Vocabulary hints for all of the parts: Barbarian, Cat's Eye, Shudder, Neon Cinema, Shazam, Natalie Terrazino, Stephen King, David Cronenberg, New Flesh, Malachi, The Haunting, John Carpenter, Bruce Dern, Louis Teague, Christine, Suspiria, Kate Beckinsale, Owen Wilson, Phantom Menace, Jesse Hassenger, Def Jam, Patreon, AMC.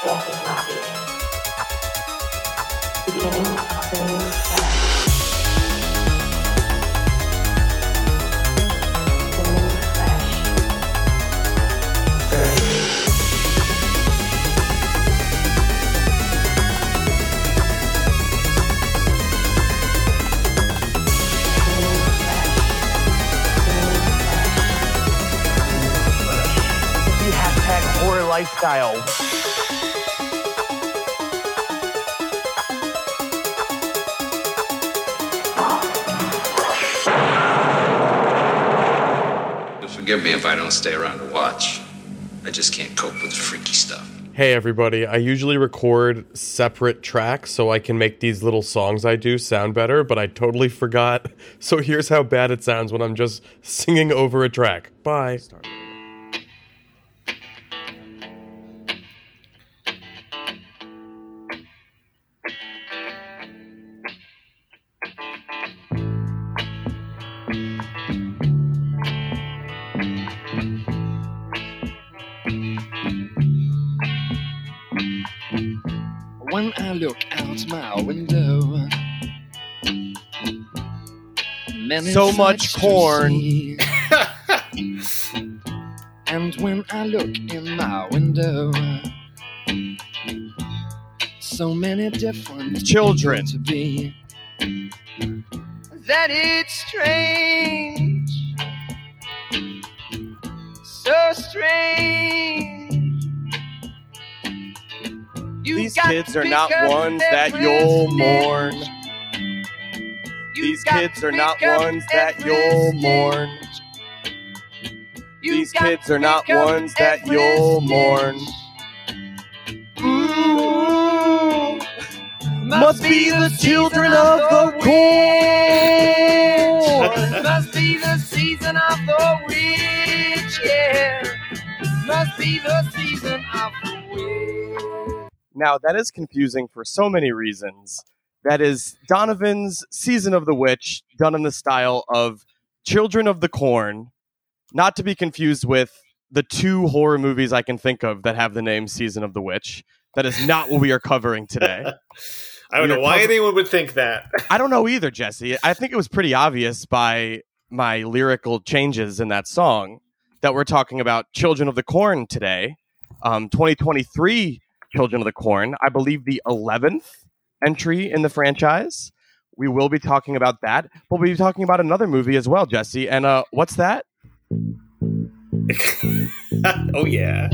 Lifestyle. Forgive me if I don't stay around to watch. I just can't cope with the freaky stuff. Hey everybody, I usually record separate tracks so I can make these little songs I do sound better, but I totally forgot. So here's how bad it sounds when I'm just singing over a track. Bye. Start. When I look out my window, so much corn. And when I look in my window, so many different children to be, that it's strange, so strange. These kids are not ones that you'll mourn. These kids are not ones that you'll mourn. These kids are not ones that you'll mourn. Must be the children of the witch. Must be the season of the witch, yeah. Must be the season of the witch. Now, that is confusing for so many reasons. That is Donovan's Season of the Witch, done in the style of Children of the Corn, not to be confused with the two horror movies I can think of that have the name Season of the Witch. That is not what we are covering today. I don't know why anyone would think that. I don't know either, Jesse. I think it was pretty obvious by my lyrical changes in that song that we're talking about Children of the Corn today. 2023 Children of the Corn, I believe the 11th entry in the franchise. We will be talking about that, but we'll be talking about another movie as well, Jesse. And what's that? Oh, yeah.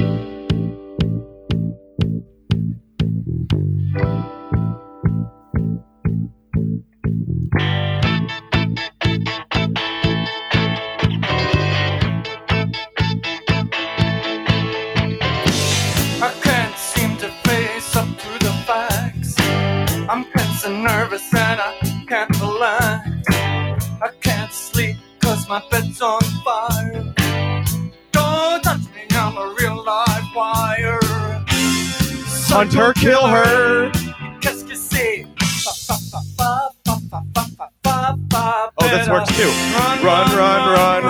Nervous and I can't relax. I can't sleep cause my bed's on fire. Don't touch me, I'm a real live wire. So hunt her, kill her. Qu'est-ce que c'est? Oh, this works too. Run, run, run, run,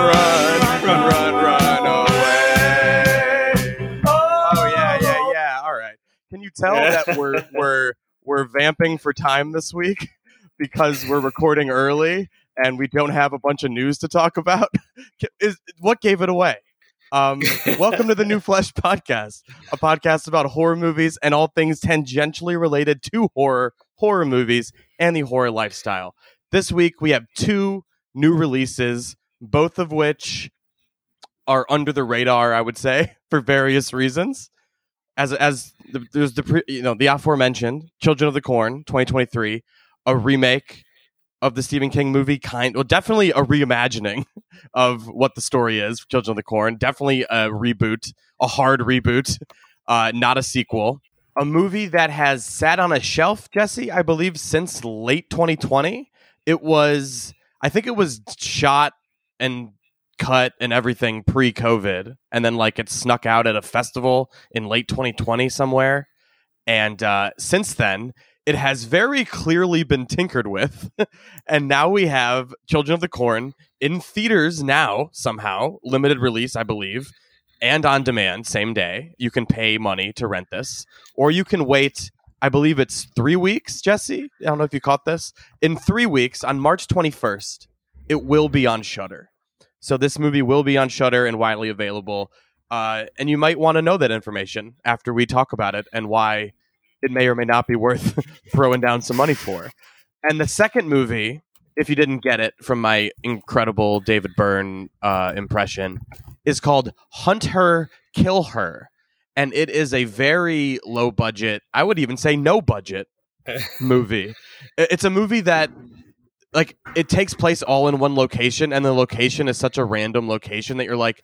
run, run, run, run, run away. Oh, yeah, yeah, yeah. All right. Can you tell that we're vamping for time this week because we're recording early and we don't have a bunch of news to talk about? What gave it away? Welcome to the New Flesh Podcast, a podcast about horror movies and all things tangentially related to horror movies, and the horror lifestyle. This week, we have two new releases, both of which are under the radar, I would say, for various reasons. There's the aforementioned Children of the Corn 2023, a remake of the Stephen King movie, definitely a reimagining of what the story is. Children of the Corn, definitely a reboot, a hard reboot, not a sequel. A movie that has sat on a shelf, Jesse, I believe, since late 2020. I think it was shot and cut and everything pre-COVID, and then it snuck out at a festival in late 2020 somewhere, and since then it has very clearly been tinkered with. And now we have Children of the Corn in theaters now, somehow limited release, I believe, and on demand, same day. You can pay money to rent this, or you can wait. I believe it's 3 weeks, Jesse. I don't know if you caught this. In 3 weeks, on March 21st, it will be on Shudder. So this movie will be on Shudder and widely available. And you might want to know that information after we talk about it and why it may or may not be worth throwing down some money for. And the second movie, if you didn't get it from my incredible David Byrne impression, is called Hunt Her, Kill Her. And it is a very low budget, I would even say no budget movie. It's a movie that, like, it takes place all in one location, and the location is such a random location that you're like,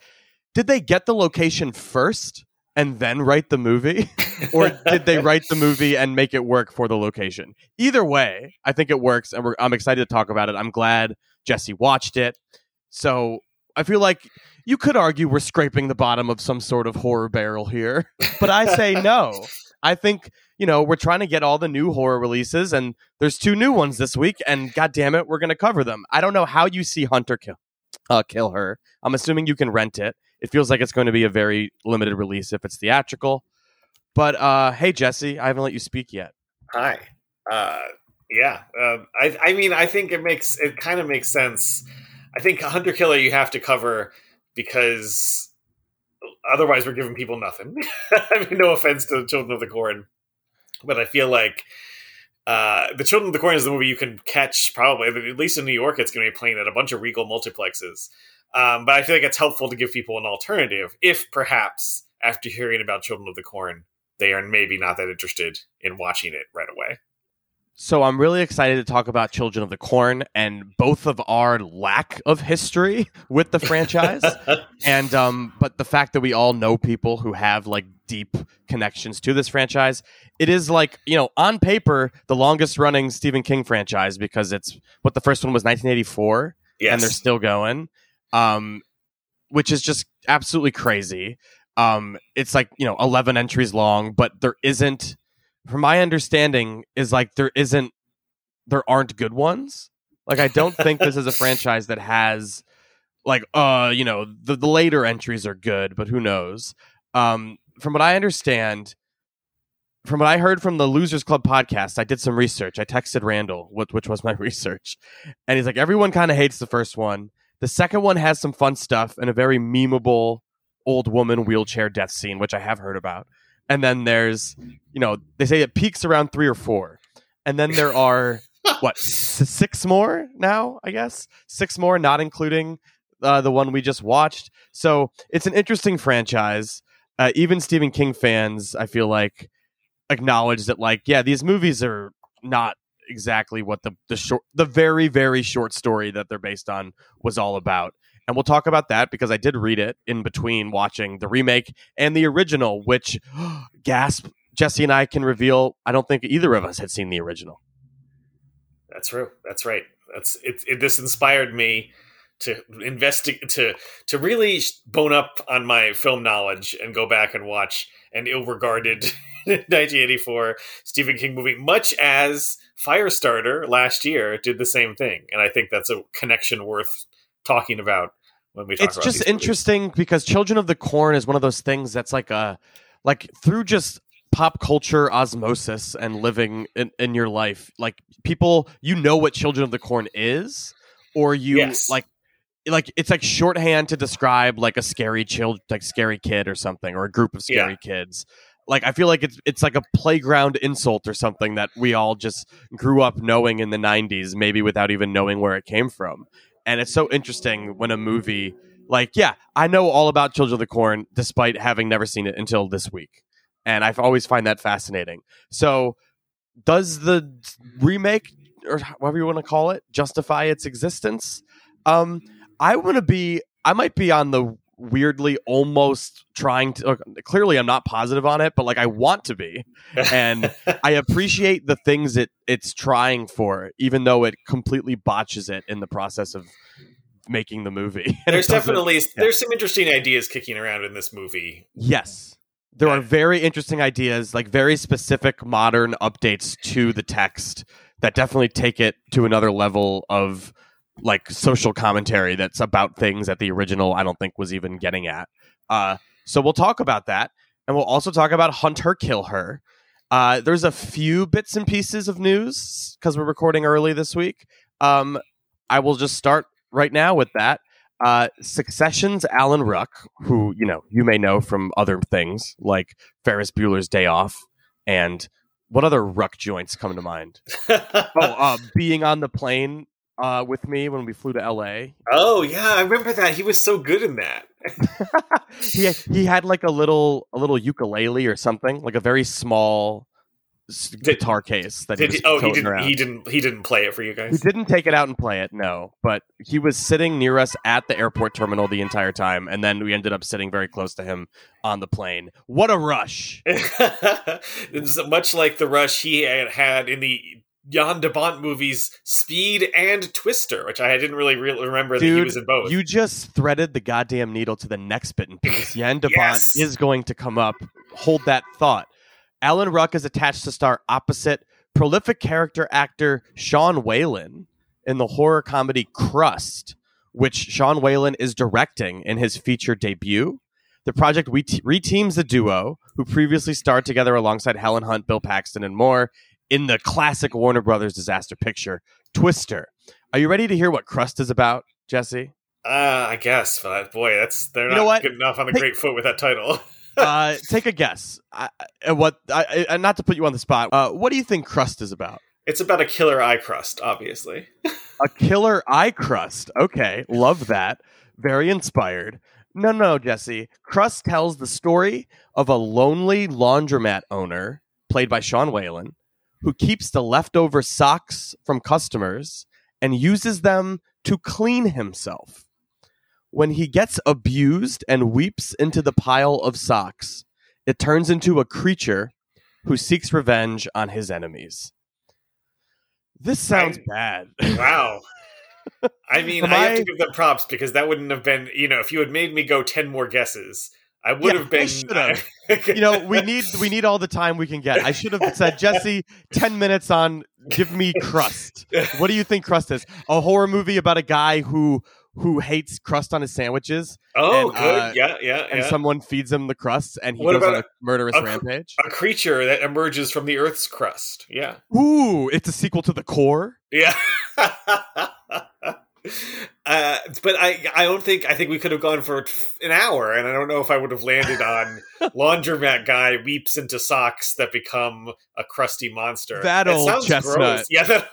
did they get the location first and then write the movie? Or did they write the movie and make it work for the location? Either way, I think it works, and I'm excited to talk about it. I'm glad Jesse watched it. So I feel like you could argue we're scraping the bottom of some sort of horror barrel here, but I say no. I think, you know, we're trying to get all the new horror releases, and there's two new ones this week, and goddammit, we're going to cover them. I don't know how you see Hunter Kill Her. I'm assuming you can rent it. It feels like it's going to be a very limited release if it's theatrical. But hey, Jesse, I haven't let you speak yet. Hi. I mean, I think it kind of makes sense. I think Hunter Killer you have to cover because otherwise we're giving people nothing. I mean, no offense to the Children of the Corn, but I feel like the Children of the Corn is the movie you can catch probably, at least in New York, it's going to be playing at a bunch of Regal multiplexes. But I feel like it's helpful to give people an alternative if perhaps after hearing about Children of the Corn, they are maybe not that interested in watching it right away. So I'm really excited to talk about Children of the Corn and both of our lack of history with the franchise. And but the fact that we all know people who have like deep connections to this franchise. It is like, you know, on paper, the longest running Stephen King franchise because it's what the first one was 1984. Yes. And they're still going, which is just absolutely crazy. It's like, you know, 11 entries long, but there isn't. From my understanding, is like there aren't good ones. Like, I don't think this is a franchise that has like, you know, the later entries are good, but who knows? From what I understand, from what I heard from the Losers Club podcast, I did some research. I texted Randall, which was my research. And he's like, everyone kind of hates the first one. The second one has some fun stuff and a very memeable old woman wheelchair death scene, which I have heard about. And then there's, you know, they say it peaks around 3 or 4. And then there are, what, 6 more now, I guess? 6 more, not including the one we just watched. So it's an interesting franchise. Even Stephen King fans, I feel like, acknowledge that, like, yeah, these movies are not exactly what the very, very short story that they're based on was all about. And we'll talk about that because I did read it in between watching the remake and the original, which, gasp, Jesse and I can reveal, I don't think either of us had seen the original. That's true. That's right. This inspired me to investigate, to really bone up on my film knowledge and go back and watch an ill-regarded 1984 Stephen King movie, much as Firestarter last year did the same thing. And I think that's a connection worth talking about when we talk about it's just interesting movies. Because Children of the Corn is one of those things that's like a through just pop culture osmosis and living in your life, like people, you know what Children of the Corn is, or you yes. like it's like shorthand to describe like a scary child, like scary kid or something, or a group of scary kids. Like, I feel like it's like a playground insult or something that we all just grew up knowing in the 90s, maybe without even knowing where it came from. And it's so interesting when a movie, like, yeah, I know all about Children of the Corn, despite having never seen it until this week. And I've always find that fascinating. So does the remake, or whatever you want to call it, justify its existence? I might be on the weirdly almost trying to, clearly I'm not positive on it, but like I want to be. And I appreciate the things it's trying for, even though it completely botches it in the process of making the movie. And there's some interesting ideas kicking around in this movie. Yes. There are very interesting ideas, like very specific modern updates to the text that definitely take it to another level of like social commentary that's about things that the original I don't think was even getting at. So we'll talk about that. And we'll also talk about Hunt Her, Kill Her. There's a few bits and pieces of news because we're recording early this week. I will just start right now with that. Succession's Alan Ruck, who, you know, you may know from other things like Ferris Bueller's Day Off and what other Ruck joints come to mind? Being on the Plane with Me when we flew to LA. Oh yeah, I remember that. He was so good in that. he had like a little ukulele or something, like a very small guitar case that he didn't play it for you guys. He didn't take it out and play it, no, but he was sitting near us at the airport terminal the entire time, and then we ended up sitting very close to him on the plane. What a rush. It's much like the rush he had in the Jan de Bont movies Speed and Twister, which I didn't really remember. Dude, that he was in both. You just threaded the goddamn needle to the next bit and piece. Jan de Bont is going to come up. Hold that thought. Alan Ruck is attached to star opposite prolific character actor Sean Whalen in the horror comedy Crust, which Sean Whalen is directing in his feature debut. The project reteams the duo, who previously starred together alongside Helen Hunt, Bill Paxton, and more, in the classic Warner Brothers disaster picture, Twister. Are you ready to hear what Crust is about, Jesse? I guess, but boy, they're not good enough on a great foot with that title. Take a guess. Not to put you on the spot, what do you think Crust is about? It's about a killer eye crust, obviously. A killer eye crust. Okay, love that. Very inspired. No, Jesse. Crust tells the story of a lonely laundromat owner, played by Sean Whalen, who keeps the leftover socks from customers and uses them to clean himself. When he gets abused and weeps into the pile of socks, it turns into a creature who seeks revenge on his enemies. This sounds bad. Wow. I mean, I have to give them props because that wouldn't have been, you know, if you had made me go 10 more guesses, I would have been. I should have. You know, we need all the time we can get. I should have said, Jesse, 10 minutes on give me Crust. What do you think Crust is? A horror movie about a guy who hates crust on his sandwiches. Oh, and, good. Yeah. And someone feeds him the crust and he goes on a murderous rampage. A creature that emerges from the Earth's crust. Yeah. Ooh, it's a sequel to The Core. Yeah. But I think we could have gone for an hour, and I don't know if I would have landed on laundromat guy weeps into socks that become a crusty monster. That old chestnut. Gross. Yeah,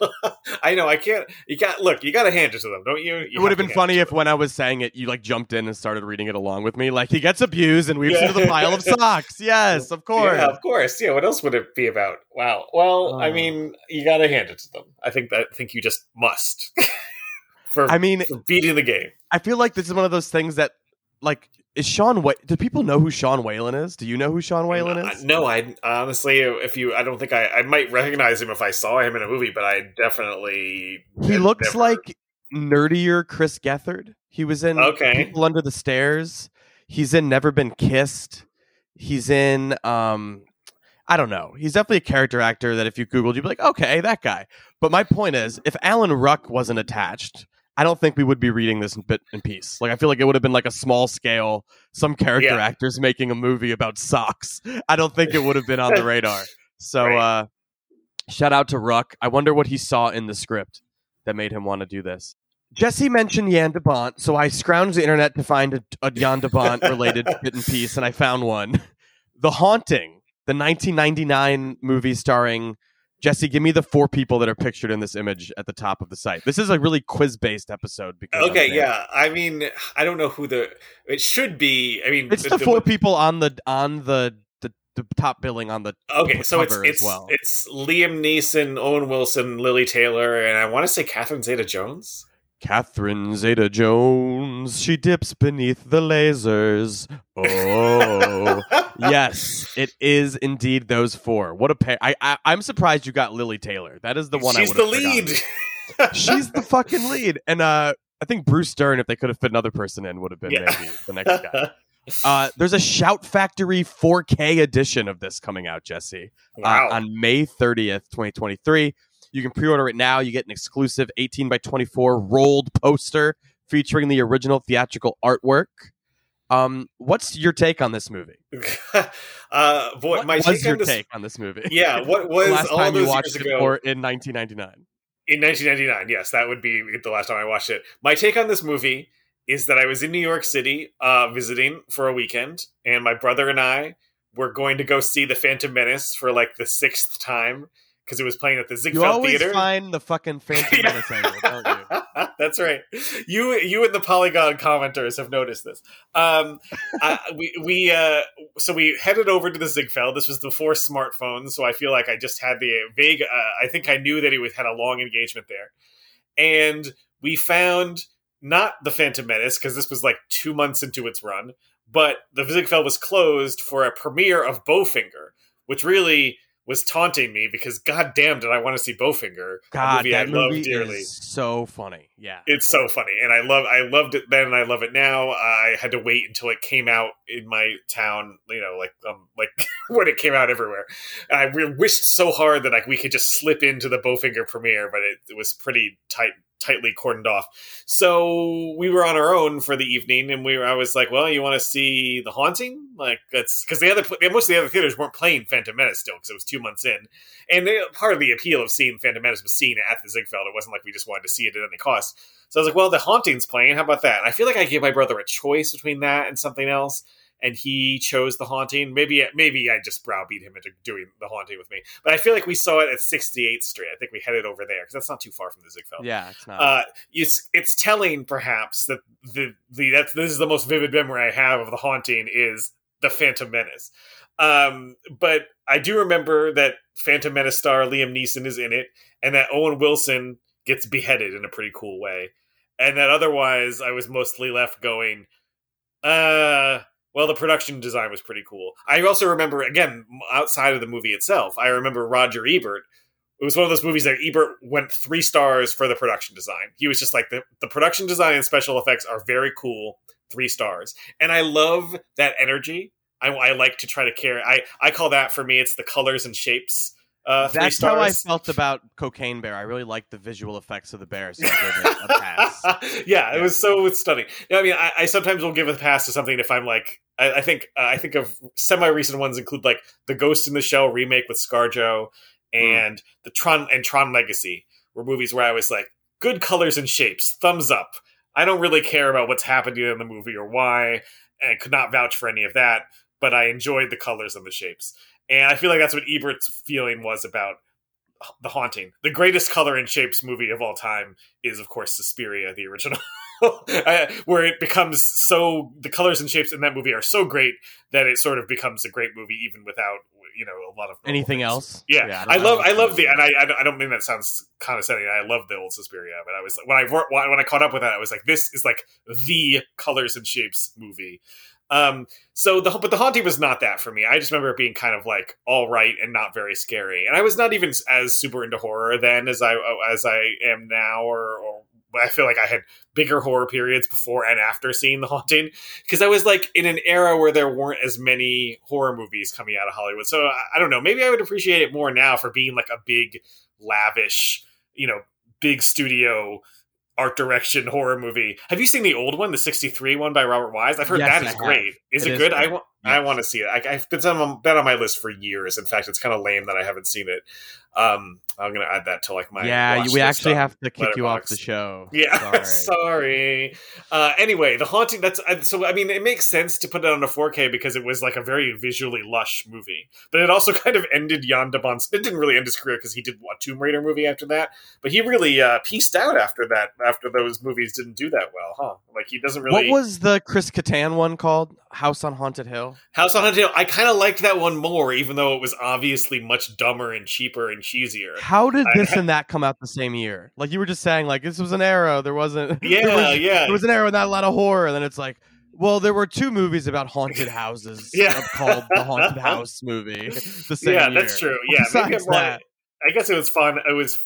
I know. I can't. You got to hand it to them, don't you? It would have been funny if, when I was saying it, you like jumped in and started reading it along with me. Like, he gets abused and weeps into the pile of socks. Yes, of course. Yeah, of course. Yeah. What else would it be about? Wow. Well, I mean, you got to hand it to them. I think you just must. For beating the game. I feel like this is one of those things that, like, is Sean... Do people know who Sean Whalen is? Do you know who Sean Whalen is? No, I honestly, I don't think I might recognize him if I saw him in a movie, but I definitely... He looks like nerdier Chris Gethard. He was in People Under the Stairs. He's in Never Been Kissed. He's in... I don't know. He's definitely a character actor that if you Googled, you'd be like, okay, that guy. But my point is, if Alan Ruck wasn't attached, I don't think we would be reading this bit in peace. Like, I feel like it would have been like a small scale, some character actors making a movie about socks. I don't think it would have been on the radar. So shout out to Ruck. I wonder what he saw in the script that made him want to do this. Jesse mentioned Jan de Bont, so I scrounged the internet to find a Jan de Bont related bit in peace, and I found one. The Haunting. The 1999 movie starring Jesse. Give me the four people that are pictured in this image at the top of the site. This is a really quiz-based episode. Because I mean, I don't know who it should be. I mean, it's the four people on the top billing on the cover. So it's as well. It's Liam Neeson, Owen Wilson, Lily Taylor, and I want to say Catherine Zeta-Jones. Catherine Zeta-Jones, she dips beneath the lasers. Oh, yes, it is indeed those four. What a pair! I'm surprised you got Lily Taylor. That is the one. She's the lead. She's the fucking lead, and I think Bruce Dern, if they could have fit another person in, would have been maybe the next guy. There's a Shout Factory 4K edition of this coming out, Jesse, on May 30th, 2023. You can pre-order it now. You get an exclusive 18 by 24 rolled poster featuring the original theatrical artwork. What's your take on this movie? What was your take on this movie? Yeah, what was last all time those you watched years ago? Or in 1999? In 1999, yes, that would be the last time I watched it. My take on this movie is that I was in New York City visiting for a weekend, and my brother and I were going to go see The Phantom Menace for like the 6th time because it was playing at the Ziegfeld Theater. You always find the fucking Phantom Menace angle, don't you? That's right. You and the Polygon commenters have noticed this. So we headed over to the Ziegfeld. This was before smartphones, so I feel like I just had the vague... I think I knew that he had a long engagement there. And we found not the Phantom Menace, because this was like 2 months into its run, but the Ziegfeld was closed for a premiere of Bowfinger, which really was taunting me because goddamn did I want to see Bowfinger. God, that movie is so funny. Yeah, it's so funny, and I loved it then, and I love it now. I had to wait until it came out in my town, you know, like when it came out everywhere. And I wished so hard that like we could just slip into the Bowfinger premiere, but it was pretty tightly cordoned off. So we were on our own for the evening, and I was like, well, you want to see The Haunting? Like, that's because most of the other theaters weren't playing Phantom Menace still because it was 2 months in. And part of the appeal of seeing Phantom Menace was seeing it at the Ziegfeld. It wasn't like we just wanted to see it at any cost. So I was like, well, The Haunting's playing. How about that? And I feel like I gave my brother a choice between that and something else, and he chose The Haunting. Maybe I just browbeat him into doing The Haunting with me. But I feel like we saw it at 68th Street. I think we headed over there, because that's not too far from the Ziegfeld. Yeah, it's not. It's telling, perhaps, that this is the most vivid memory I have of The Haunting is The Phantom Menace. But I do remember that Phantom Menace star Liam Neeson is in it, and that Owen Wilson gets beheaded in a pretty cool way. And that otherwise, I was mostly left going, well, the production design was pretty cool. I also remember, again, outside of the movie itself, I remember Roger Ebert. It was one of those movies that Ebert went 3 stars for the production design. He was just like, the production design and special effects are very cool, 3 stars. And I love that energy. I like to try to care. I call that, for me, it's the colors and shapes. That's how I felt about Cocaine Bear. I really liked the visual effects of the bear, so I gave it a pass. Yeah, it was so stunning. Now, I mean, I sometimes will give a pass to something if I'm like, I think of semi-recent ones include like the Ghost in the Shell remake with ScarJo and the Tron Legacy were movies where I was like, good colors and shapes, thumbs up. I don't really care about what's happening in the movie or why, and I could not vouch for any of that, but I enjoyed the colors and the shapes. And I feel like that's what Ebert's feeling was about The Haunting. The greatest color and shapes movie of all time is, of course, Suspiria, the original, where it becomes so... The colors and shapes in that movie are so great that it sort of becomes a great movie even without, you know, a lot of... Anything else? Yeah. I love the... And I don't mean that sounds condescending. I love the old Suspiria, but I was like... When I caught up with that, I was like, this is like the colors and shapes movie. But The Haunting was not that for me. I just remember it being kind of like all right and not very scary. And I was not even as super into horror then as I am now, or I feel like I had bigger horror periods before and after seeing The Haunting, because I was like in an era where there weren't as many horror movies coming out of Hollywood. So I don't know, maybe I would appreciate it more now for being like a big, lavish, you know, big studio art direction horror movie. Have you seen the old one, the 63 one by Robert Wise? I've heard great. Is it good? Great. I want to see it. I've been on my list for years. In fact, it's kind of lame that I haven't seen it. I'm going to add that to like my... Yeah, we actually have to kick you off the show. Yeah, sorry. Anyway, The Haunting, it makes sense to put it on a 4K because it was like a very visually lush movie. But it also kind of ended Jan de Bont's... It didn't really end his career because he did a Tomb Raider movie after that. But he really pieced out after that, after those movies didn't do that well, huh? Like he doesn't really... What was the Chris Kattan one called? House on Haunted Hill? House on Haunted Hill. I kind of liked that one more, even though it was obviously much dumber and cheaper and cheesier. How did this and that come out the same year? Like you were just saying, like this was an era. There wasn't. Yeah, there was an era with not a lot of horror. And then it's like, well, there were 2 movies about haunted houses. Called The Haunted House movie. The same year. That's true. Yeah, maybe that. I guess it was fun. It was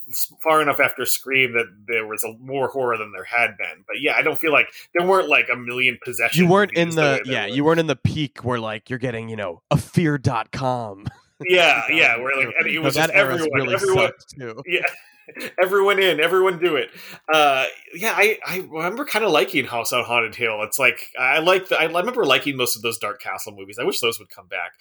far enough after Scream that there was more horror than there had been. But yeah, I don't feel like there weren't like a million possessions. You weren't in the peak where like you're getting, you know, a fear.com. Yeah, where like it was just everyone sucked too. Yeah. Everyone in, everyone do it. Yeah, I remember kind of liking House on Haunted Hill. It's like I remember liking most of those Dark Castle movies. I wish those would come back.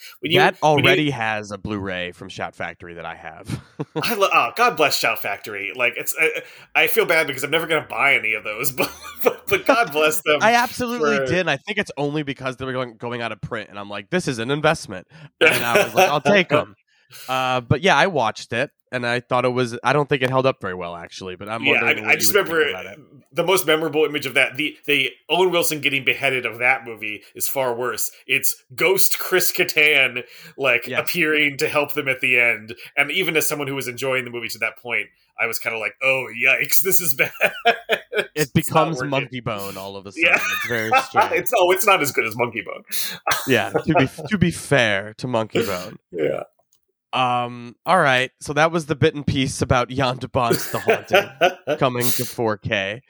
Has a Blu-ray from Shout Factory that I have. Oh, God bless Shout Factory. Like it's I feel bad because I'm never going to buy any of those, but God bless them. I absolutely did. I think it's only because they were going out of print, and I'm like, this is an investment, and I was like, I'll take them. But yeah, I watched it. And I thought it was, I don't think it held up very well, actually. But I'm wondering. I just remember the most memorable image of that. The Owen Wilson getting beheaded of that movie is far worse. It's ghost Chris Kattan, appearing to help them at the end. And even as someone who was enjoying the movie to that point, I was kind of like, oh, yikes, this is bad. It becomes Monkey Bone all of a sudden. Yeah. It's very strange. It's not as good as Monkey Bone. Yeah, to be fair to Monkey Bone. Yeah. All right. So that was the bit and piece about Jan de Bont's The Haunting coming to 4K.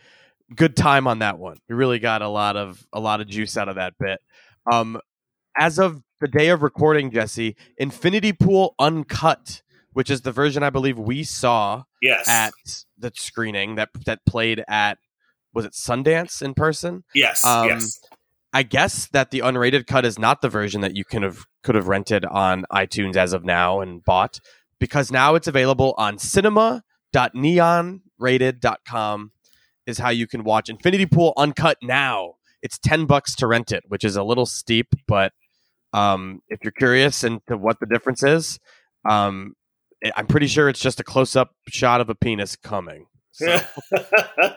Good time on that one. We really got a lot of juice out of that bit. As of the day of recording, Jesse, Infinity Pool Uncut, which is the version I believe we saw at the screening that played at, was it Sundance in person? Yes. I guess that the unrated cut is not the version that you could have rented on iTunes as of now and bought, because now it's available on cinema.neonrated.com is how you can watch Infinity Pool Uncut now. It's $10 to rent it, which is a little steep, but if you're curious into what the difference is, I'm pretty sure it's just a close-up shot of a penis coming. So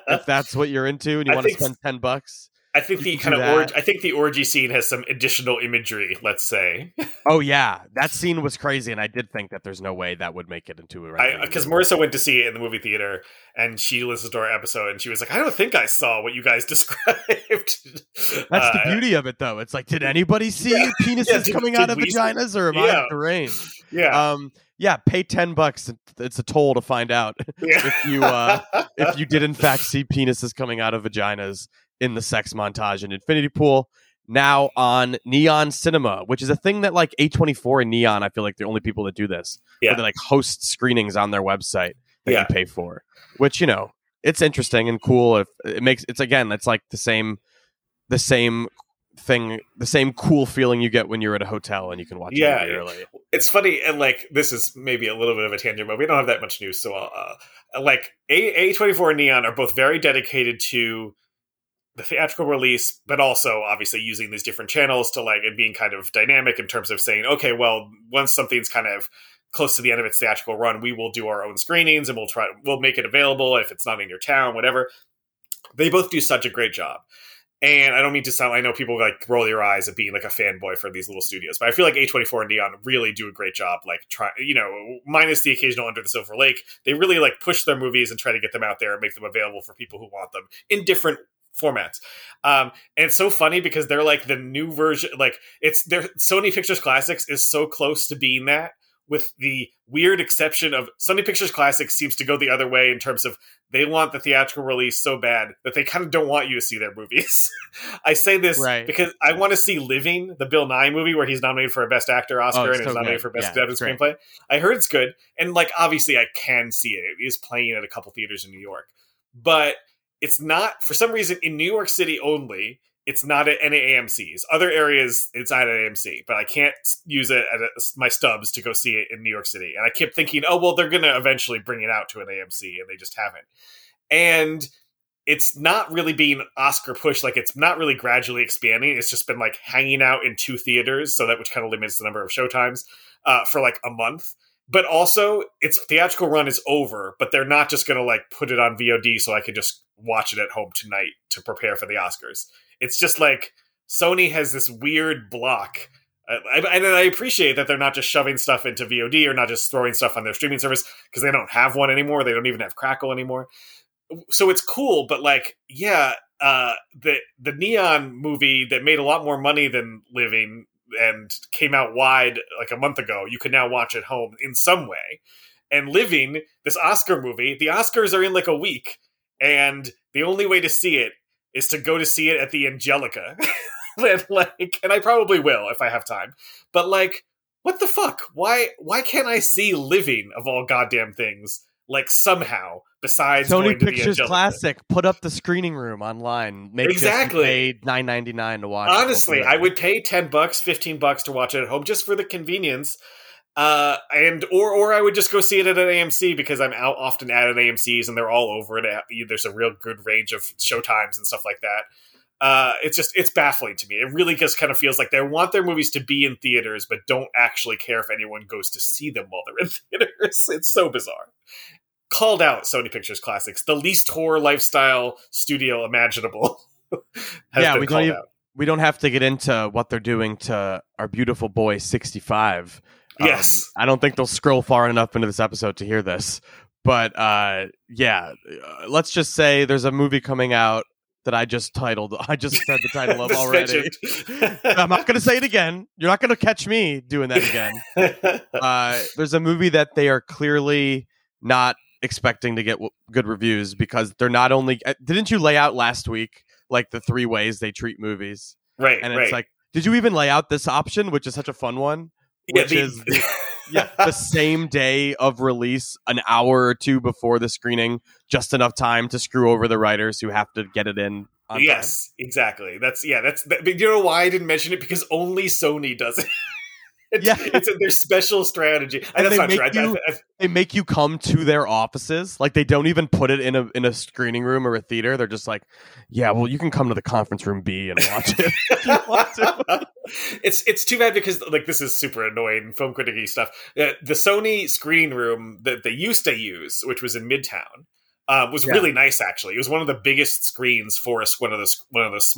if that's what you're into and you want to spend $10... I think the orgy scene has some additional imagery, let's say. Oh yeah, that scene was crazy, and I did think that there's no way that would make it into a. Because Marissa went to see it in the movie theater, and she listened to our episode, and she was like, "I don't think I saw what you guys described." That's the beauty of it, though. It's like, did anybody see penises coming out of vaginas, or am I out of the range? Yeah. Yeah, pay $10. It's a toll to find out if you did in fact see penises coming out of vaginas in the sex montage in Infinity Pool, now on Neon Cinema, which is a thing that like A24 and Neon, I feel like they're the only people that do this. Yeah. Where they like host screenings on their website that you pay for, which, you know, it's interesting and cool. If it makes it's like the same thing, the same cool feeling you get when you're at a hotel and you can watch it early. It's funny, and like this is maybe a little bit of a tangent, but we don't have that much news, so I'll, A24 and Neon are both very dedicated to the theatrical release, but also obviously using these different channels to like, and being kind of dynamic in terms of saying, okay, well, once something's kind of close to the end of its theatrical run, we will do our own screenings and we'll make it available if it's not in your town, whatever. They both do such a great job. And I don't mean to sound, I know people like roll your eyes at being like a fanboy for these little studios, but I feel like A24 and Neon really do a great job. Like minus the occasional Under the Silver Lake, they really like push their movies and try to get them out there and make them available for people who want them in different formats. And it's so funny because they're like the new version, like it's their Sony Pictures Classics is so close to being that, with the weird exception of Sony Pictures Classics seems to go the other way in terms of they want the theatrical release so bad that they kind of don't want you to see their movies. I say this because I want to see Living, the Bill Nye movie where he's nominated for a Best Actor Oscar and is nominated for Best Adapted Screenplay. I heard it's good. And like, obviously I can see it. It is playing at a couple theaters in New York, but it's not, for some reason, in New York City only, it's not at any AMCs. Other areas, it's at an AMC, but I can't use it at my stubs to go see it in New York City. And I kept thinking, oh, well, they're going to eventually bring it out to an AMC, and they just haven't. And it's not really being Oscar pushed. Like, it's not really gradually expanding. It's just been, like, hanging out in two theaters, so that which kind of limits the number of showtimes for, like, a month. But also, its theatrical run is over, but they're not just going to, like, put it on VOD so I can just watch it at home tonight to prepare for the Oscars. It's just like Sony has this weird block. And I appreciate that they're not just shoving stuff into VOD or not just throwing stuff on their streaming service, because they don't have one anymore. They don't even have Crackle anymore. So it's cool, but like, the Neon movie that made a lot more money than Living and came out wide like a month ago, you can now watch at home in some way. And Living, this Oscar movie, the Oscars are in like a week, and the only way to see it is to go to see it at the Angelica. and I probably will if I have time. But like, what the fuck? Why can't I see Living, of all goddamn things, like somehow, besides Sony Pictures Classic, put up the screening room online. Make exactly. Pay $9.99 to watch. Honestly, I would pay $10, $15 to watch it at home just for the convenience. And or I would just go see it at an AMC because I'm out often at an AMCs and they're all over it. There's a real good range of showtimes and stuff like that. It's baffling to me. It really just kind of feels like they want their movies to be in theaters, but don't actually care if anyone goes to see them while they're in theaters. It's so bizarre. Called out Sony Pictures Classics, the least horror lifestyle studio imaginable. We don't have to get into what they're doing to our beautiful boy 65. Yes. I don't think they'll scroll far enough into this episode to hear this, but let's just say there's a movie coming out that I just said the title of already. I'm not going to say it again. You're not going to catch me doing that again. There's a movie that they are clearly not expecting to get good reviews because they're not only... Didn't you lay out last week, like, the three ways they treat movies? Right, and it's like, did you even lay out this option, which is such a fun one? The same day of release, an hour or two before the screening, just enough time to screw over the writers who have to get it in on time. Exactly. But you know why I didn't mention it? Because only Sony does it. It's their special strategy. And that's not true. They make you come to their offices. Like, they don't even put it in a screening room or a theater. They're just like, yeah, well, you can come to the conference room B and watch it if you want to. It's too bad because, like, this is super annoying film critic-y stuff. The Sony screening room that they used to use, which was in Midtown, was really nice. Actually, it was one of the biggest screens for us. One of those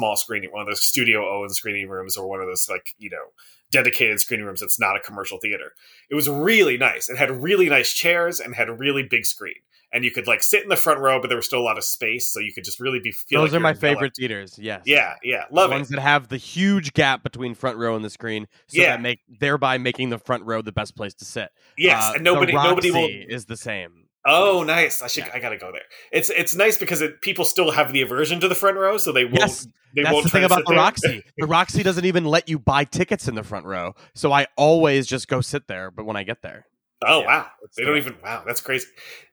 studio-owned screening rooms, or one of those, like, you know, dedicated screening rooms that's not a commercial theater. It was really nice. It had really nice chairs and had a really big screen. And you could, like, sit in the front row, but there was still a lot of space, so you could just really feel like those are my favorite theaters. Yes. Yeah. Love it. The ones that have the huge gap between front row and the screen, so that thereby making the front row the best place to sit. Yes, and nobody will... is the same. Oh, nice! I gotta go there. It's nice because people still have the aversion to the front row, so they won't. Yes, that's the thing about the Roxy. The Roxy doesn't even let you buy tickets in the front row, so I always just go sit there. But when I get there, wow, they don't even. Wow, that's crazy.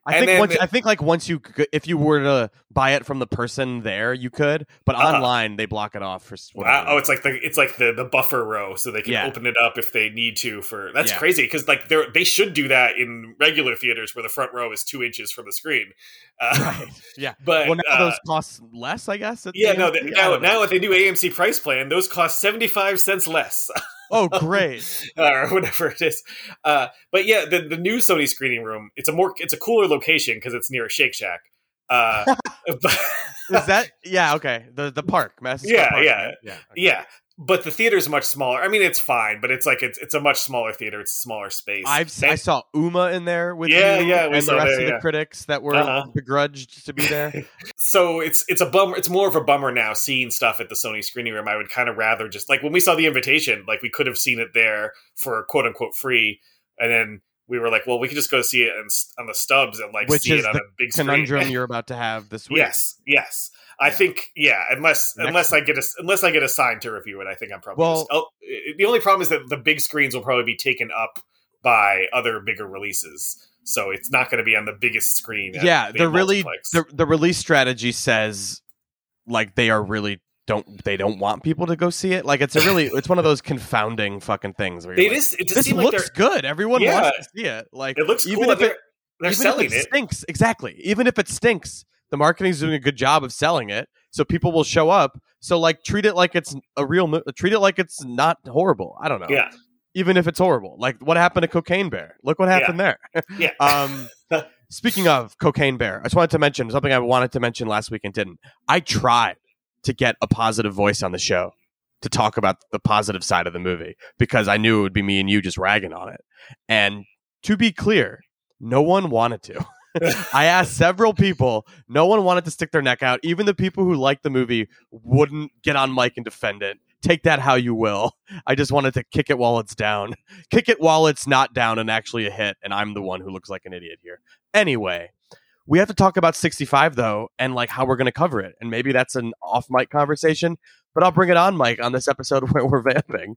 If you were to buy it from the person there, you could. But online, they block it off for. Wow! Oh, it's like the buffer row, so they can open it up if they need to. That's crazy because, like, they should do that in regular theaters where the front row is 2 inches from the screen. Right. Yeah. But now those cost less, I guess. Now with the new AMC price plan, those cost 75 cents less. Oh, great. Or whatever it is. But yeah, the new Sony screening room, it's a cooler location because it's near a Shake Shack. Is that? Yeah. Okay. The park. Madison Square Park. Yeah. But the theater's much smaller. I mean, it's fine, but it's like, it's a much smaller theater. It's a smaller space. I saw Uma in there with you and the rest of the critics that were begrudged to be there. So it's a bummer. It's more of a bummer now seeing stuff at the Sony screening room. I would kind of rather just, like, when we saw The Invitation, like, we could have seen it there for quote unquote free. And then we were like, well, we could just go see it on the stubs and, like, see it on a big screen. Which is the conundrum you're about to have this week. Yes. I think unless I get assigned to review it, I think I'm probably... the only problem is that the big screens will probably be taken up by other bigger releases. So it's not going to be on the biggest screen. Yeah, the release strategy says, like, they don't want people to go see it. Like, it's one of those confounding fucking things where this looks like good. Everyone wants to see it. Like, it looks even cool. If they're even selling if it stinks. Exactly. Even if it stinks, the marketing's doing a good job of selling it, so people will show up. So, like, treat it like it's a real movie. Treat it like it's not horrible. I don't know. Yeah. Even if it's horrible, like what happened to Cocaine Bear? Look what happened there. Speaking of Cocaine Bear, I just wanted to mention something I wanted to mention last week and didn't. I tried to get a positive voice on the show to talk about the positive side of the movie because I knew it would be me and you just ragging on it. And to be clear, no one wanted to. I asked several people. No one wanted to stick their neck out. Even the people who liked the movie wouldn't get on mic and defend it. Take that how you will. I just wanted to kick it while it's down. Kick it while it's not down and actually a hit. And I'm the one who looks like an idiot here. Anyway, we have to talk about 65, though, and, like, how we're going to cover it. And maybe that's an off-mic conversation, but I'll bring it on mic on this episode where we're vamping.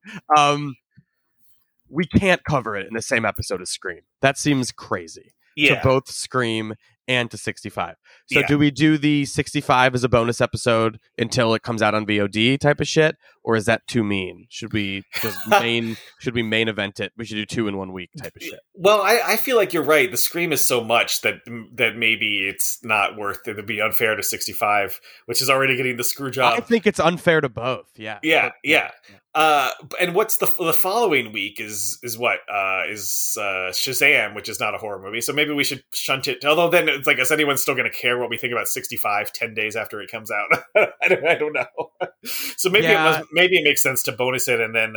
We can't cover it in the same episode as Scream. That seems crazy. to both Scream and to 65. So do we do the 65 as a bonus episode until it comes out on VOD type of shit, or is that too mean? Should we just main event it? We should do 2 in 1 week type of shit. Well, I feel like you're right. The Scream is so much that maybe it's not worth it. It'd be unfair to 65, which is already getting the screw job. I think it's unfair to both. Yeah. And what's the following week is what is Shazam, which is not a horror movie. So maybe we should shunt it. Although then it's like, is anyone still going to care what we think about 65 10 days after it comes out? I don't know. So maybe maybe it makes sense to bonus it and then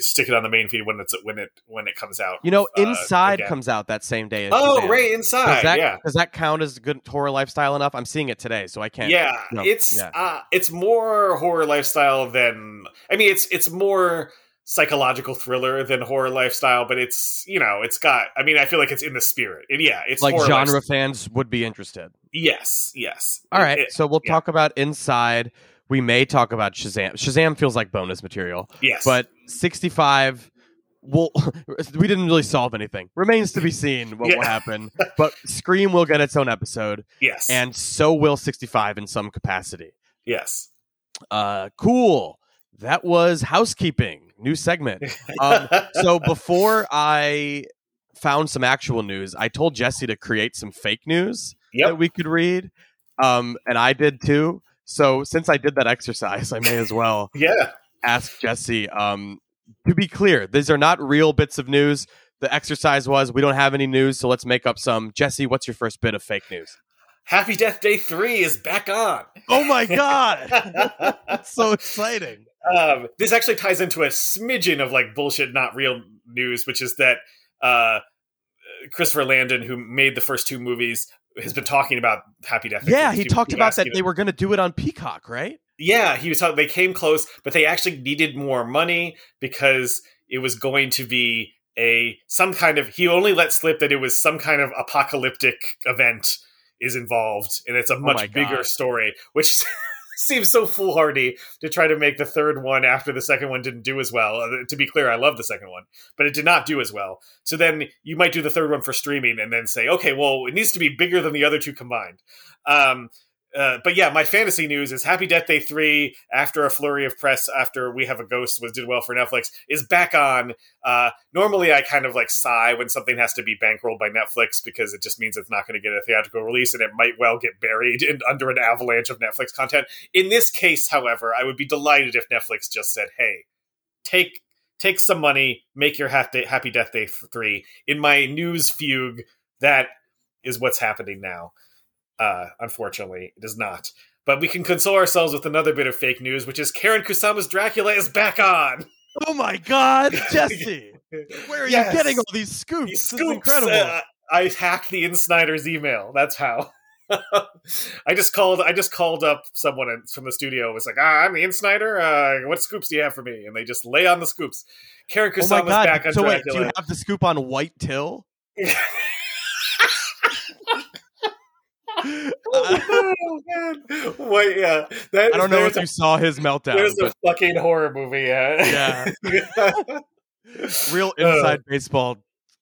stick it on the main feed when it comes out. You know, Inside comes out that same day. Oh, right, Inside. Does that count as good horror lifestyle enough? I'm seeing it today, so I can't. Yeah, no, it's more horror lifestyle than. I mean, it's more psychological thriller than horror lifestyle, but it's, you know, it's got, I mean, I feel like it's in the spirit. And it's like genre lifestyle. Fans would be interested. Yes. All right. So we'll talk about Inside. We may talk about Shazam. Shazam feels like bonus material. Yes. But 65, we didn't really solve anything. Remains to be seen what will happen. But Scream will get its own episode. Yes. And so will 65 in some capacity. Yes. Cool. That was housekeeping. New segment. So before I found some actual news, I told Jesse to create some fake news that we could read. And I did too. So since I did that exercise, I may as well ask Jesse. To be clear, these are not real bits of news. The exercise was, we don't have any news, so let's make up some. Jesse, what's your first bit of fake news? Happy Death Day 3 is back on. Oh my God. That's so exciting. This actually ties into a smidgen of like bullshit, not real news, which is that Christopher Landon, who made the first two movies, has been talking about Happy Death Day. Yeah, he talked about that they were going to do it on Peacock, right? Yeah, he was talking. They came close, but they actually needed more money because it was going to be he only let slip that it was some kind of apocalyptic event is involved, and it's a much bigger story, which seems so foolhardy to try to make the third one after the second one didn't do as well. To be clear, I love the second one, but it did not do as well. So then you might do the third one for streaming and then say, okay, well, it needs to be bigger than the other two combined. But yeah, my fantasy news is Happy Death Day 3, after a flurry of press after We Have a Ghost did well for Netflix, is back on. Normally I kind of like sigh when something has to be bankrolled by Netflix because it just means it's not going to get a theatrical release and it might well get buried under an avalanche of Netflix content. In this case, however, I would be delighted if Netflix just said, hey, take some money, make your Happy Death Day 3. In my news fugue, that is what's happening now. Unfortunately, it is not. But we can console ourselves with another bit of fake news, which is Karen Kusama's Dracula is back on. Oh my God, Jesse! Where are you getting all these scoops? This is incredible. I hacked the Insnider's email. That's how. I just called up someone from the studio and was like, I'm the Insnider. What scoops do you have for me? And they just lay on the scoops. Karen Kusama's back on Dracula. Wait, do you have the scoop on White Till? Oh man! What? Yeah, I don't know if you saw his meltdown. There's a fucking horror movie. Real inside baseball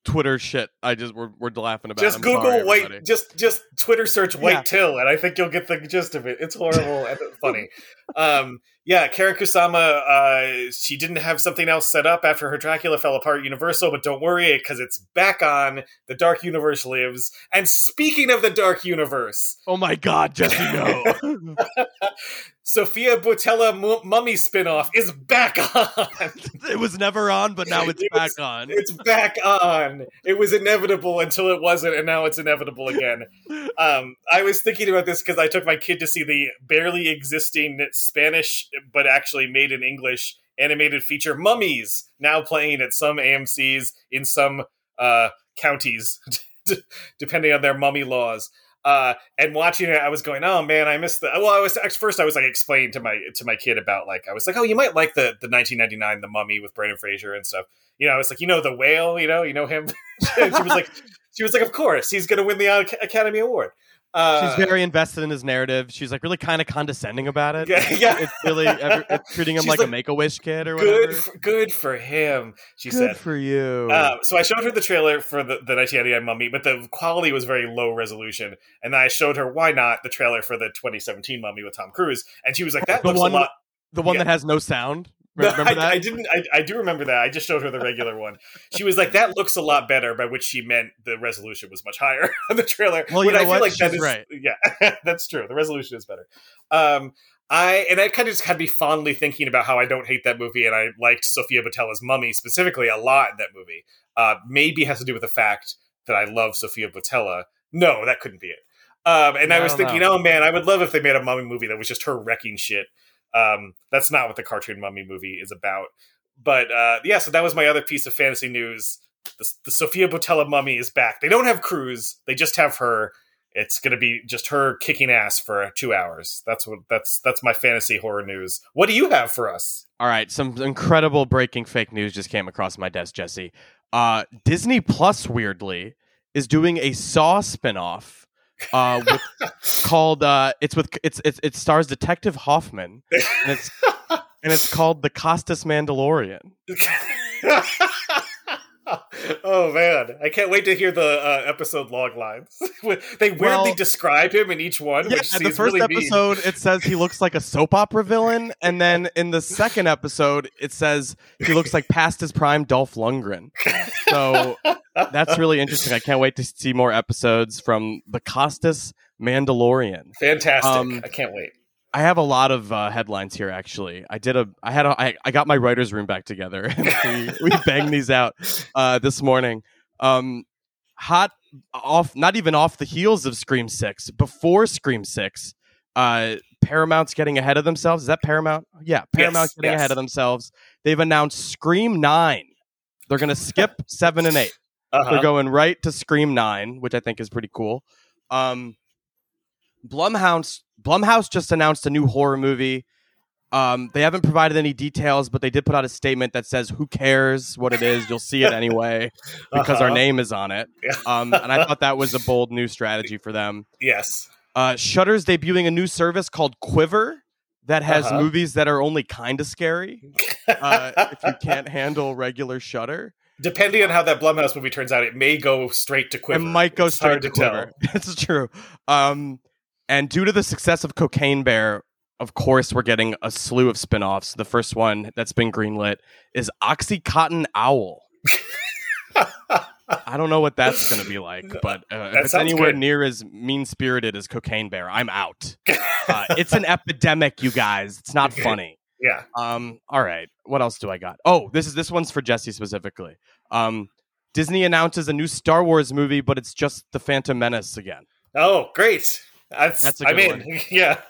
Twitter shit. We're laughing about. Just Google white. Everybody. Just Twitter search white till, and I think you'll get the gist of it. It's horrible and funny. Karen Kusama. She didn't have something else set up after her Dracula fell apart Universal, but don't worry because it's back on. The Dark Universe lives. And speaking of the Dark Universe, oh my God, Jesse, no! Sofia Boutella mummy spinoff is back on. It was never on, but now it's back on. It's back on. It was inevitable until it wasn't, and now it's inevitable again. I was thinking about this because I took my kid to see the barely existing Spanish, but actually made in English, animated feature Mummies, now playing at some AMCs in some counties, depending on their mummy laws. And watching it, I was going, oh man, I missed the. Well, I was like explaining to my kid about like, I was like, oh, you might like the 1999 The Mummy with Brendan Fraser and stuff. You know, I was like, you know the whale, you know him. And she was like, of course, he's gonna win the Academy Award. She's very invested in his narrative. She's like really kind of condescending about it. Yeah, yeah. It's really it's treating him like a Make-A-Wish kid or whatever. Good for him, she said. Good for you. So I showed her the trailer for the 1999 Mummy, but the quality was very low resolution. And then I showed her, why not, the trailer for the 2017 Mummy with Tom Cruise. And she was like, that looks a lot... The one that has no sound? Remember that? I do remember that. I just showed her the regular one. She was like, that looks a lot better, by which she meant the resolution was much higher on the trailer. Well, you know what? Like she's right. Yeah, that's true. The resolution is better. And that kind of just had me fondly thinking about how I don't hate that movie, and I liked Sofia Boutella's Mummy specifically a lot in that movie. Maybe has to do with the fact that I love Sofia Boutella. No, that couldn't be it. I was thinking, oh man, I would love if they made a Mummy movie that was just her wrecking shit. That's not what the cartoon Mummy movie is about, but so that was my other piece of fantasy news. The Sofia Boutella Mummy is back. They don't have Cruise, they just have her. It's gonna be just her kicking ass for 2 hours. That's my fantasy horror news. What do you have for us? All right, some incredible breaking fake news just came across my desk, Jesse. Disney Plus, weirdly, is doing a Saw spinoff. It stars Detective Hoffman, and it's called The Costas Mandalorian. Oh man, I can't wait to hear the episode log lines. They weirdly describe him in each one. Yeah, in the first episode, it says he looks like a soap opera villain, and then in the second episode, it says he looks like past his prime Dolph Lundgren. So that's really interesting. I can't wait to see more episodes from The Costas Mandalorian. Fantastic! I can't wait. I have a lot of headlines here. Actually, I got my writer's room back together, and we banged these out this morning. Not even off the heels of Scream 6. Before Scream 6, Paramount's getting ahead of themselves. Is that Paramount? Yeah, Paramount's getting ahead of themselves. They've announced Scream 9. They're going to skip 7 and 8. Uh-huh. They're going right to Scream 9, which I think is pretty cool. Blumhouse just announced a new horror movie. They haven't provided any details, but they did put out a statement that says, who cares what it is? You'll see it anyway because our name is on it. Yeah. And I thought that was a bold new strategy for them. Yes. Shudder's debuting a new service called Quiver that has movies that are only kind of scary if you can't handle regular Shudder. Depending on how that Blumhouse movie turns out, it may go straight to Quiver. It might go straight to Quiver. It's true. And due to the success of Cocaine Bear, of course, we're getting a slew of spin-offs. The first one that's been greenlit is Oxycontin Owl. I don't know what that's going to be like, but if it's anywhere near as mean-spirited as Cocaine Bear, I'm out. It's an epidemic, you guys. It's not funny. Yeah. All right. What else do I got? Oh, this one's for Jesse specifically. Disney announces a new Star Wars movie, but it's just The Phantom Menace again. Oh, great. That's a good one. Yeah.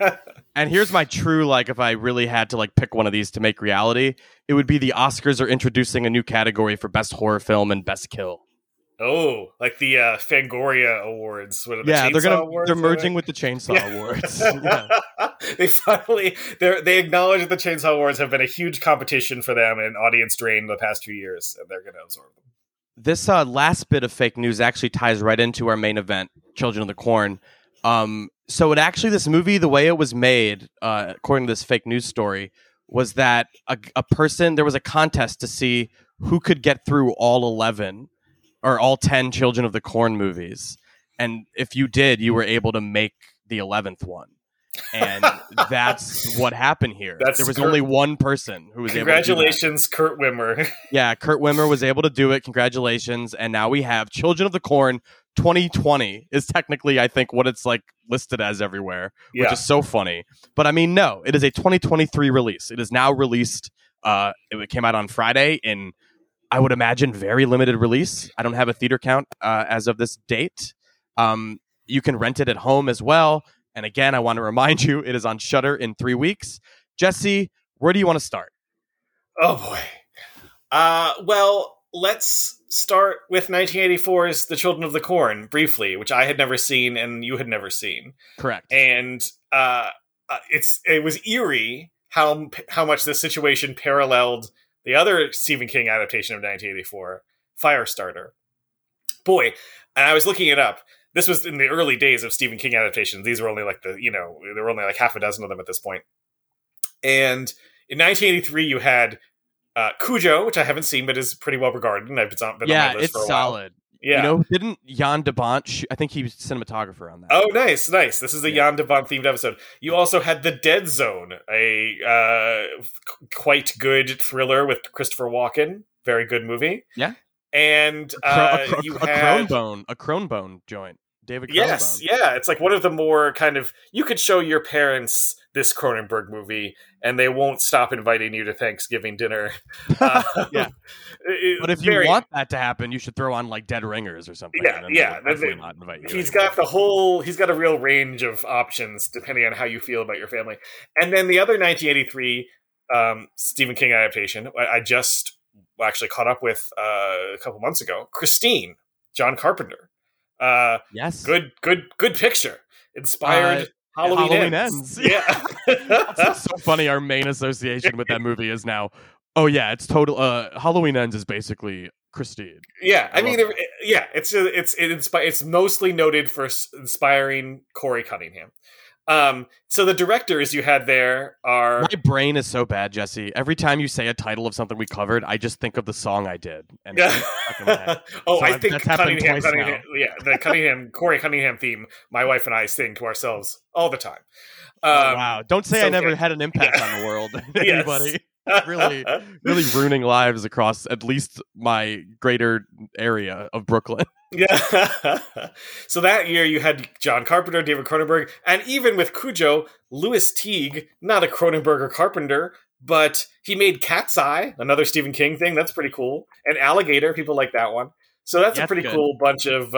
And here's my true, if I really had to pick one of these to make reality, it would be the Oscars are introducing a new category for best horror film and best kill. Oh, like the Fangoria Awards. What are the Chainsaw Awards? They're merging with the Chainsaw Awards. Yeah. They acknowledge that the Chainsaw Awards have been a huge competition for them and audience drain the past 2 years, and they're going to absorb them. This last bit of fake news actually ties right into our main event, Children of the Corn. So it actually, this movie, the way it was made, according to this fake news story, was that there was a contest to see who could get through all 11 or all 10 Children of the Corn movies. And if you did, you were able to make the 11th one. And that's what happened here. There was only one person who was able to do that. Congratulations, Kurt Wimmer. Yeah, Kurt Wimmer was able to do it. Congratulations. And now we have Children of the Corn 2020 is technically, I think, what it's listed as everywhere, which is so funny. But I mean, no, it is a 2023 release. It is now released. It came out on Friday in, I would imagine, very limited release. I don't have a theater count as of this date. You can rent it at home as well. And again, I want to remind you, it is on Shudder in 3 weeks. Jesse, where do you want to start? Oh, boy. Well, let's start with 1984's The Children of the Corn, briefly, which I had never seen and you had never seen. Correct. And it was eerie how much this situation paralleled the other Stephen King adaptation of 1984, Firestarter. Boy, and I was looking it up. this was in the early days of Stephen King adaptations. These were only like the, you know, there were only like half a dozen of them at this point. And in 1983, you had Cujo, which I haven't seen, but is pretty well regarded. And I've been on my list for a while. Yeah, it's solid. Yeah. You know, didn't Jan de Bont, I think he was cinematographer on that. Oh, nice, nice. This is a Jan de Bont themed episode. You also had The Dead Zone, a quite good thriller with Christopher Walken. Very good movie. Yeah. And you had a Cronenberg joint. David Cronenberg. Yes, yeah. It's like one of the more kind of, you could show your parents this Cronenberg movie and they won't stop inviting you to Thanksgiving dinner. Yeah. But if you want that to happen, you should throw on like Dead Ringers or something. Yeah, yeah. He's got the whole, he's got a real range of options depending on how you feel about your family. And then the other 1983 Stephen King adaptation, I just actually caught up with a couple months ago, Christine, John Carpenter. Yes. Good picture. Inspired Halloween ends. Yeah. That's so funny. Our main association with that movie is now, oh yeah, it's total. Halloween Ends is basically Christine. Yeah. It's mostly noted for inspiring Corey Cunningham. So the directors you had there are... My brain is so bad, Jesse. Every time you say a title of something we covered, I just think of the song I did. And yeah. Oh, so I think Cunningham yeah, the Cunningham, Corey Cunningham theme, my wife and I sing to ourselves all the time. Wow. Don't say I never had an impact on the world. Anybody. Really ruining lives across at least my greater area of Brooklyn. Yeah. So that year you had John Carpenter, David Cronenberg, and even with Cujo, Louis Teague, not a Cronenberg or Carpenter, but he made Cat's Eye, another Stephen King thing. That's pretty cool. And Alligator, people like that one. So that's a pretty cool bunch of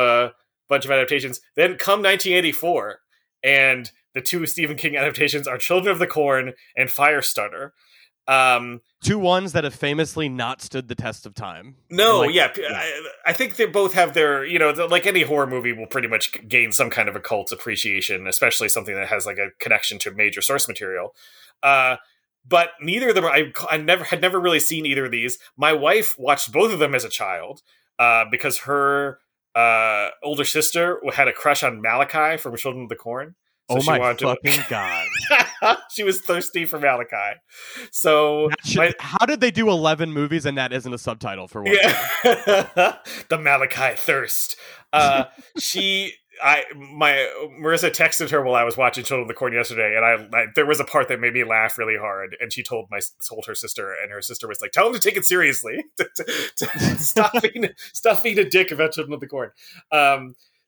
adaptations. Then come 1984, and the two Stephen King adaptations are Children of the Corn and Firestarter. Two ones that have famously not stood the test of time. No, like, yeah. I think they both have their, you know, like any horror movie will pretty much gain some kind of a cult appreciation, especially something that has like a connection to major source material. But neither of them, I had never really seen either of these. My wife watched both of them as a child because her older sister had a crush on Malachi from Children of the Corn. So oh my fucking god! She was thirsty for Malachi. So how did they do 11 movies and that isn't a subtitle for one? Yeah. The Malachi thirst. Marissa texted her while I was watching Children of the Corn yesterday, and I there was a part that made me laugh really hard, and she told her sister, and her sister was like, "Tell him to take it seriously. Stop being a dick about Children of the Corn."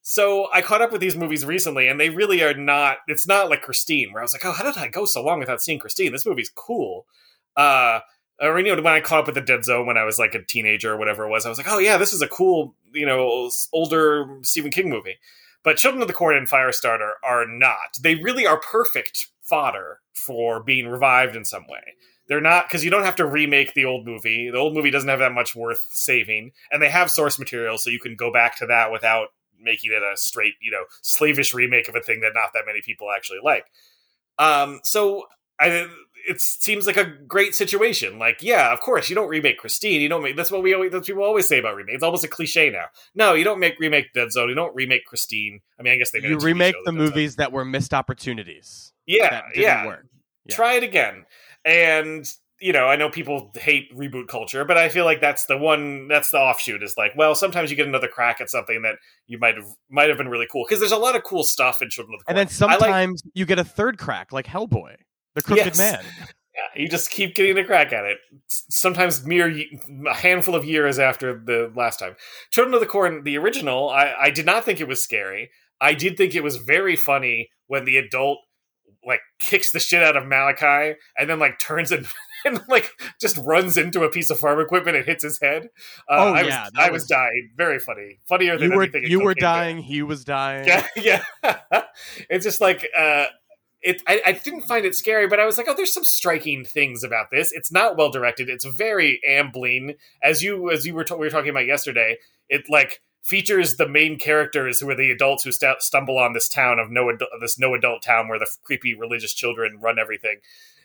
So I caught up with these movies recently, and they really are not... It's not like Christine, where I was like, oh, how did I go so long without seeing Christine? This movie's cool. Or, you know, when I caught up with The Dead Zone when I was like a teenager or whatever it was, I was like, oh, yeah, this is a cool, you know, older Stephen King movie. But Children of the Corn and Firestarter are not. They really are perfect fodder for being revived in some way. They're not... Because you don't have to remake the old movie. The old movie doesn't have that much worth saving. And they have source material, so you can go back to that without... making it a straight, you know, slavish remake of a thing that not that many people actually like. It seems like a great situation. Like, yeah, of course, you don't remake Christine. You don't make... that's what we always say about remake. It's almost a cliche now. No, you don't remake Dead Zone. You don't remake Christine. I mean, I guess they made you remake the movies that were missed opportunities. Yeah, yeah. Try it again. And... You know, I know people hate reboot culture, but I feel like that's the one, that's the offshoot is like, well, sometimes you get another crack at something that you might have been really cool. Because there's a lot of cool stuff in Children of the Corn. And then sometimes you get a third crack, like Hellboy, the Crooked Man. Yeah, you just keep getting a crack at it. Sometimes a handful of years after the last time. Children of the Corn, the original, I did not think it was scary. I did think it was very funny when the adult, like, kicks the shit out of Malachi and then, like, turns and... and like just runs into a piece of farm equipment and hits his head. I was dying. Very funny, funnier than anything. You were dying. He was dying. Yeah, yeah. It's just like it. I didn't find it scary, but I was like, oh, there's some striking things about this. It's not well directed. It's very ambling, as we were talking about yesterday. It like features the main characters who are the adults who stumble on this town of this no adult town where the creepy religious children run everything.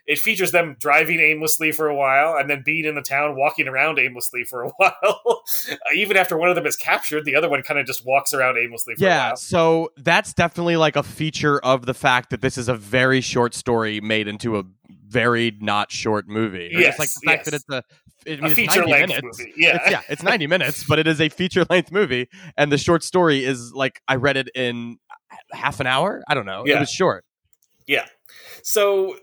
It features them driving aimlessly for a while and then being in the town, walking around aimlessly for a while. Even after one of them is captured, the other one kind of just walks around aimlessly for a while. Yeah, so that's definitely like a feature of the fact that this is a very short story made into a very not short movie. Or yes, just like the fact that it's a feature-length movie. Yeah. It's 90 minutes, but it is a feature-length movie. And the short story is like, I read it in half an hour? I don't know. Yeah. It was short. Yeah. So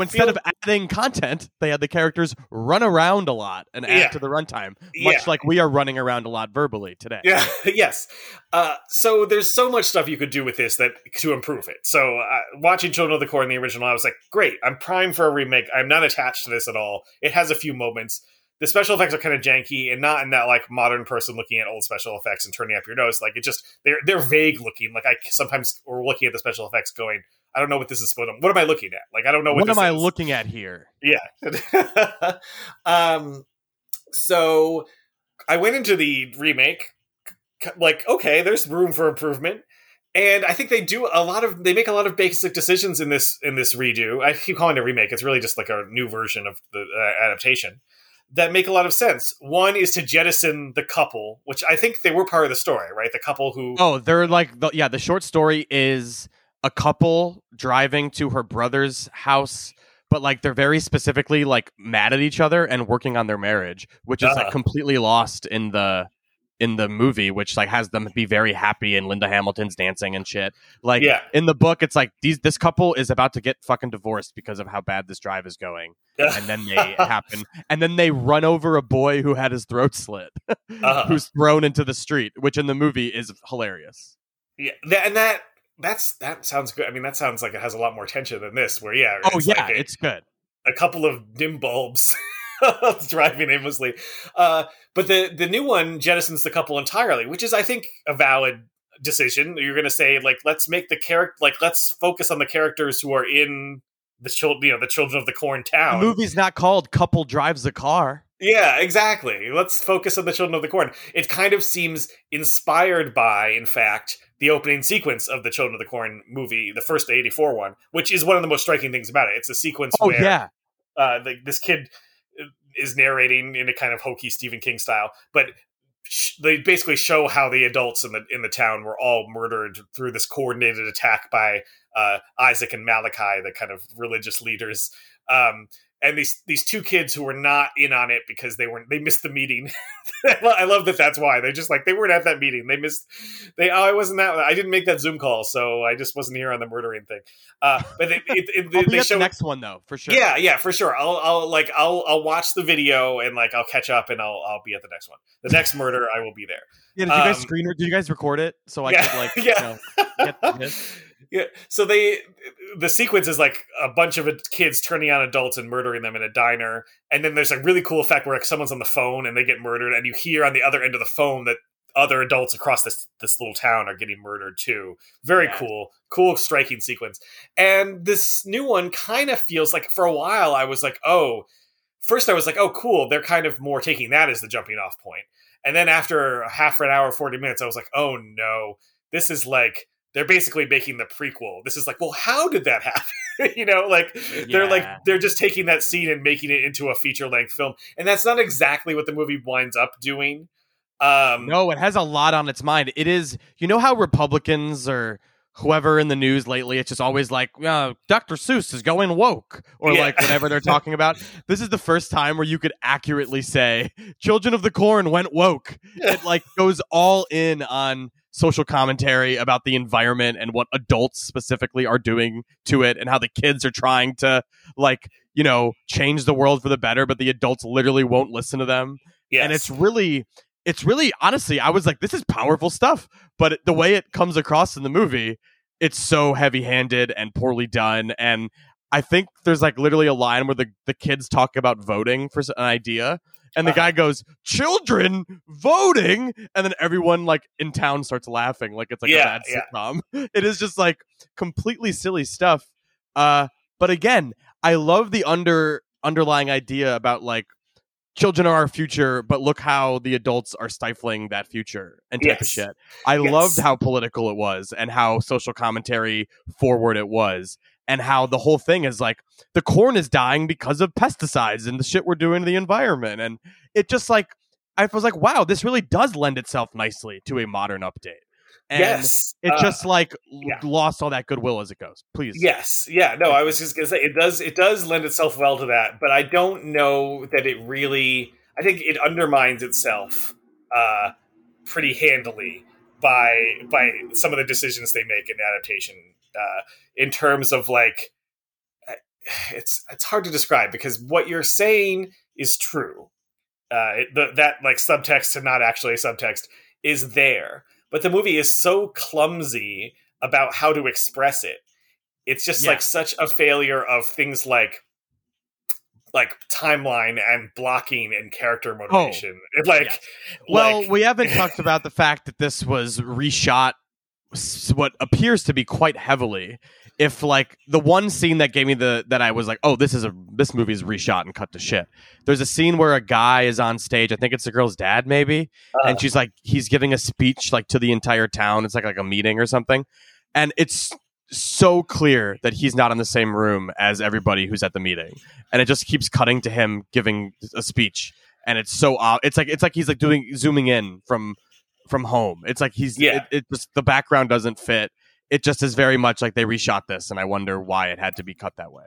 instead of adding content, they had the characters run around a lot and add to the runtime, much like we are running around a lot verbally today. Yeah, yes. So there's so much stuff you could do with this to improve it. So watching Children of the Corn, the original, I was like, great, I'm primed for a remake. I'm not attached to this at all. It has a few moments. The special effects are kind of janky, and not in that like modern person looking at old special effects and turning up your nose. Like it just they're vague looking. Like I sometimes we're looking at the special effects going, I don't know what this is supposed to. What am I looking at? Like I don't know what am I looking at here? Yeah. So I went into the remake like, okay, there's room for improvement. And I think they do they make a lot of basic decisions in this redo. I keep calling it a remake. It's really just like a new version of the adaptation. That make a lot of sense. One is to jettison the couple, which I think they were part of the story, right? The couple who... Oh, they're like... The short story is a couple driving to her brother's house, but like they're very specifically like mad at each other and working on their marriage, which is like completely lost in the movie, which like has them be very happy and Linda Hamilton's dancing and shit. Like in the book, it's like this couple is about to get fucking divorced because of how bad this drive is going. And then they happen. And then they run over a boy who had his throat slit, who's thrown into the street, which in the movie is hilarious. Yeah. That sounds good. I mean, that sounds like it has a lot more tension than this where, it's good. A couple of dim bulbs. Driving aimlessly. But the new one jettisons the couple entirely, which is, I think, a valid decision. You're going to say, like, let's focus on the characters who are in the Children of the Corn town. The movie's not called Couple Drives a Car. Yeah, exactly. Let's focus on the Children of the Corn. It kind of seems inspired by, in fact, the opening sequence of the Children of the Corn movie, the first A24 one, which is one of the most striking things about it. It's a sequence where this kid is narrating in a kind of hokey Stephen King style, but they basically show how the adults in the town were all murdered through this coordinated attack by Isaac and Malachi, the kind of religious leaders. And these two kids who were not in on it because they missed the meeting. I love that's why they just like, they weren't at that meeting. I didn't make that Zoom call. So I just wasn't here on the murdering thing. But they show the next one though, for sure. Yeah, for sure. I'll watch the video and like, I'll catch up and I'll be at the next one. The next murder, I will be there. Yeah. Did you guys did you guys record it? So I could like, get this. Yeah, so the sequence is like a bunch of kids turning on adults and murdering them in a diner, and then there's a really cool effect where like someone's on the phone and they get murdered, and you hear on the other end of the phone that other adults across this little town are getting murdered too. Very cool, striking sequence. And this new one kind of feels like, for a while I was like, oh, cool, they're kind of more taking that as the jumping off point. And then after half an hour, 40 minutes, I was like, oh no, this is like... They're basically making the prequel. This is like, well, how did that happen? They're just taking that scene and making it into a feature-length film. And that's not exactly what the movie winds up doing. No, it has a lot on its mind. It is, you know how Republicans or whoever in the news lately, it's just always like, Dr. Seuss is going woke, or like whatever they're talking about. This is the first time where you could accurately say, Children of the Corn went woke. It like goes all in on social commentary about the environment and what adults specifically are doing to it and how the kids are trying to like, change the world for the better, but the adults literally won't listen to them. Yes. And it's really, honestly, I was like, this is powerful stuff, but the way it comes across in the movie, it's so heavy-handed and poorly done. And I think there's like literally a line where the kids talk about voting for an idea. And the guy goes, children voting. And then everyone like in town starts laughing like it's like a bad sitcom. Yeah. It is just like completely silly stuff. But again, I love the underlying idea about like children are our future, but look how the adults are stifling that future and type of shit. I loved how political it was and how social commentary forward it was. and how the whole thing is like the corn is dying because of pesticides and the shit we're doing to the environment. And it just like, I was like, wow, this really does lend itself nicely to a modern update. And yes, it just like lost all that goodwill as it goes. Please. Yes. Yeah. No, I was just going to say it does lend itself well to that, but I don't know that it really, I think it undermines itself pretty handily by some of the decisions they make in adaptation in terms of like, it's hard to describe because what you're saying is true. That like subtext to not actually a subtext is there. But the movie is so clumsy about how to express it. It's just like such a failure of things like timeline and blocking and character motivation. Well, we haven't talked about the fact that this was reshot what appears to be quite heavily. If like the one scene that gave me that I was like, oh, this movie is reshot and cut to shit. There's a scene where a guy is on stage. I think it's the girl's dad, maybe, and she's like, he's giving a speech like to the entire town. It's like a meeting or something, and it's so clear that he's not in the same room as everybody who's at the meeting, and it just keeps cutting to him giving a speech, and it's so it's like he's like zooming in from home. It's like he's it just the background doesn't fit. It just is very much like they reshot this, and I wonder why it had to be cut that way.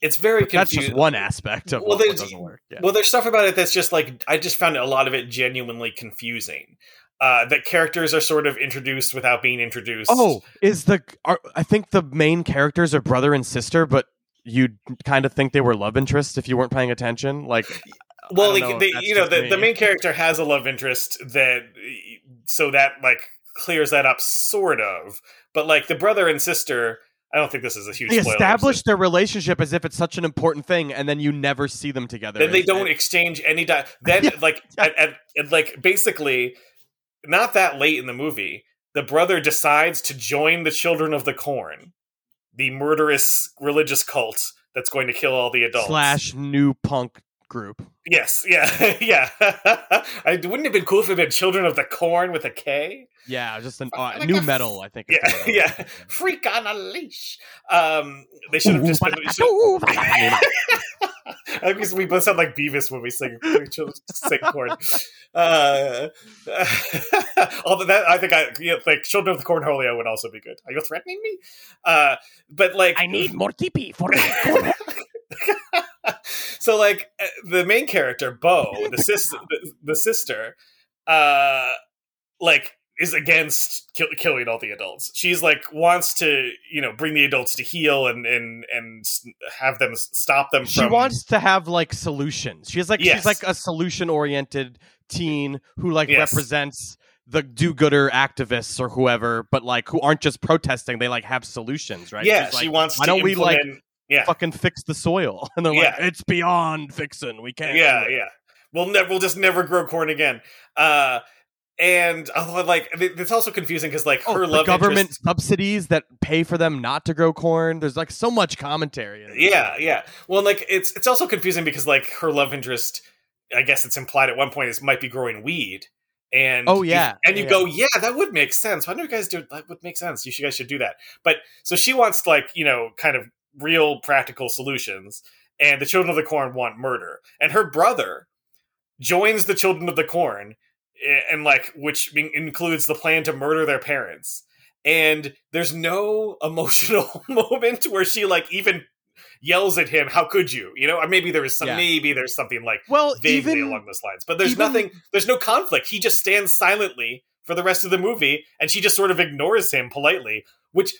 It's very confusing. That's just one aspect of what doesn't work. Yeah. Well, there's stuff about it that's just like, I just found a lot of it genuinely confusing. That characters are sort of introduced without being introduced. Oh, I think the main characters are brother and sister, but you'd kind of think they were love interests if you weren't paying attention. Like, well, like the main character has a love interest that like clears that up sort of, but like the brother and sister, I don't think this is a huge spoiler. They establish their relationship as if it's such an important thing, and then you never see them together. Then they don't exchange any then like basically not that late in the movie, the brother decides to join the Children of the Corn, the murderous religious cult that's going to kill all the adults / new punk group. Yes, yeah, yeah. Wouldn't it have been cool if it had been Children of the Corn with a K? Yeah, just an new metal, I think. Yeah. Freak on a leash. They should have just been... I guess we both sound like Beavis when we sing corn. Although that, I think like Children of the Cornholio would also be good. Are you threatening me? But like... I need more tipi for my corn. So, like, the main character, Bo, the sister, like, is against killing all the adults. She's, like, wants to, bring the adults to heal and have them stop them from... She wants to have, like, solutions. She's, like, a solution-oriented teen who, like, represents... the do-gooder activists or whoever, but, like, who aren't just protesting. They, like, have solutions, right? Yeah, like, she wants to fucking fix the soil. And they're like, it's beyond fixing. We can't. Yeah. We'll just never grow corn again. And like, it's also confusing because like her love government interest... subsidies that pay for them not to grow corn. There's like so much commentary. Yeah. Well, like it's also confusing because like her love interest, I guess it's implied at one point might be growing weed. And that would make sense. Why don't you guys do it? That would make sense. You guys should do that. But so she wants like, kind of real practical solutions, and the Children of the Corn want murder, and her brother joins the Children of the Corn, and like which includes the plan to murder their parents, and there's no emotional moment where she like even yells at him, how could you? Maybe there is some maybe there's something like vaguely along those lines, but there's nothing, there's no conflict. He just stands silently for the rest of the movie, and she just sort of ignores him politely, which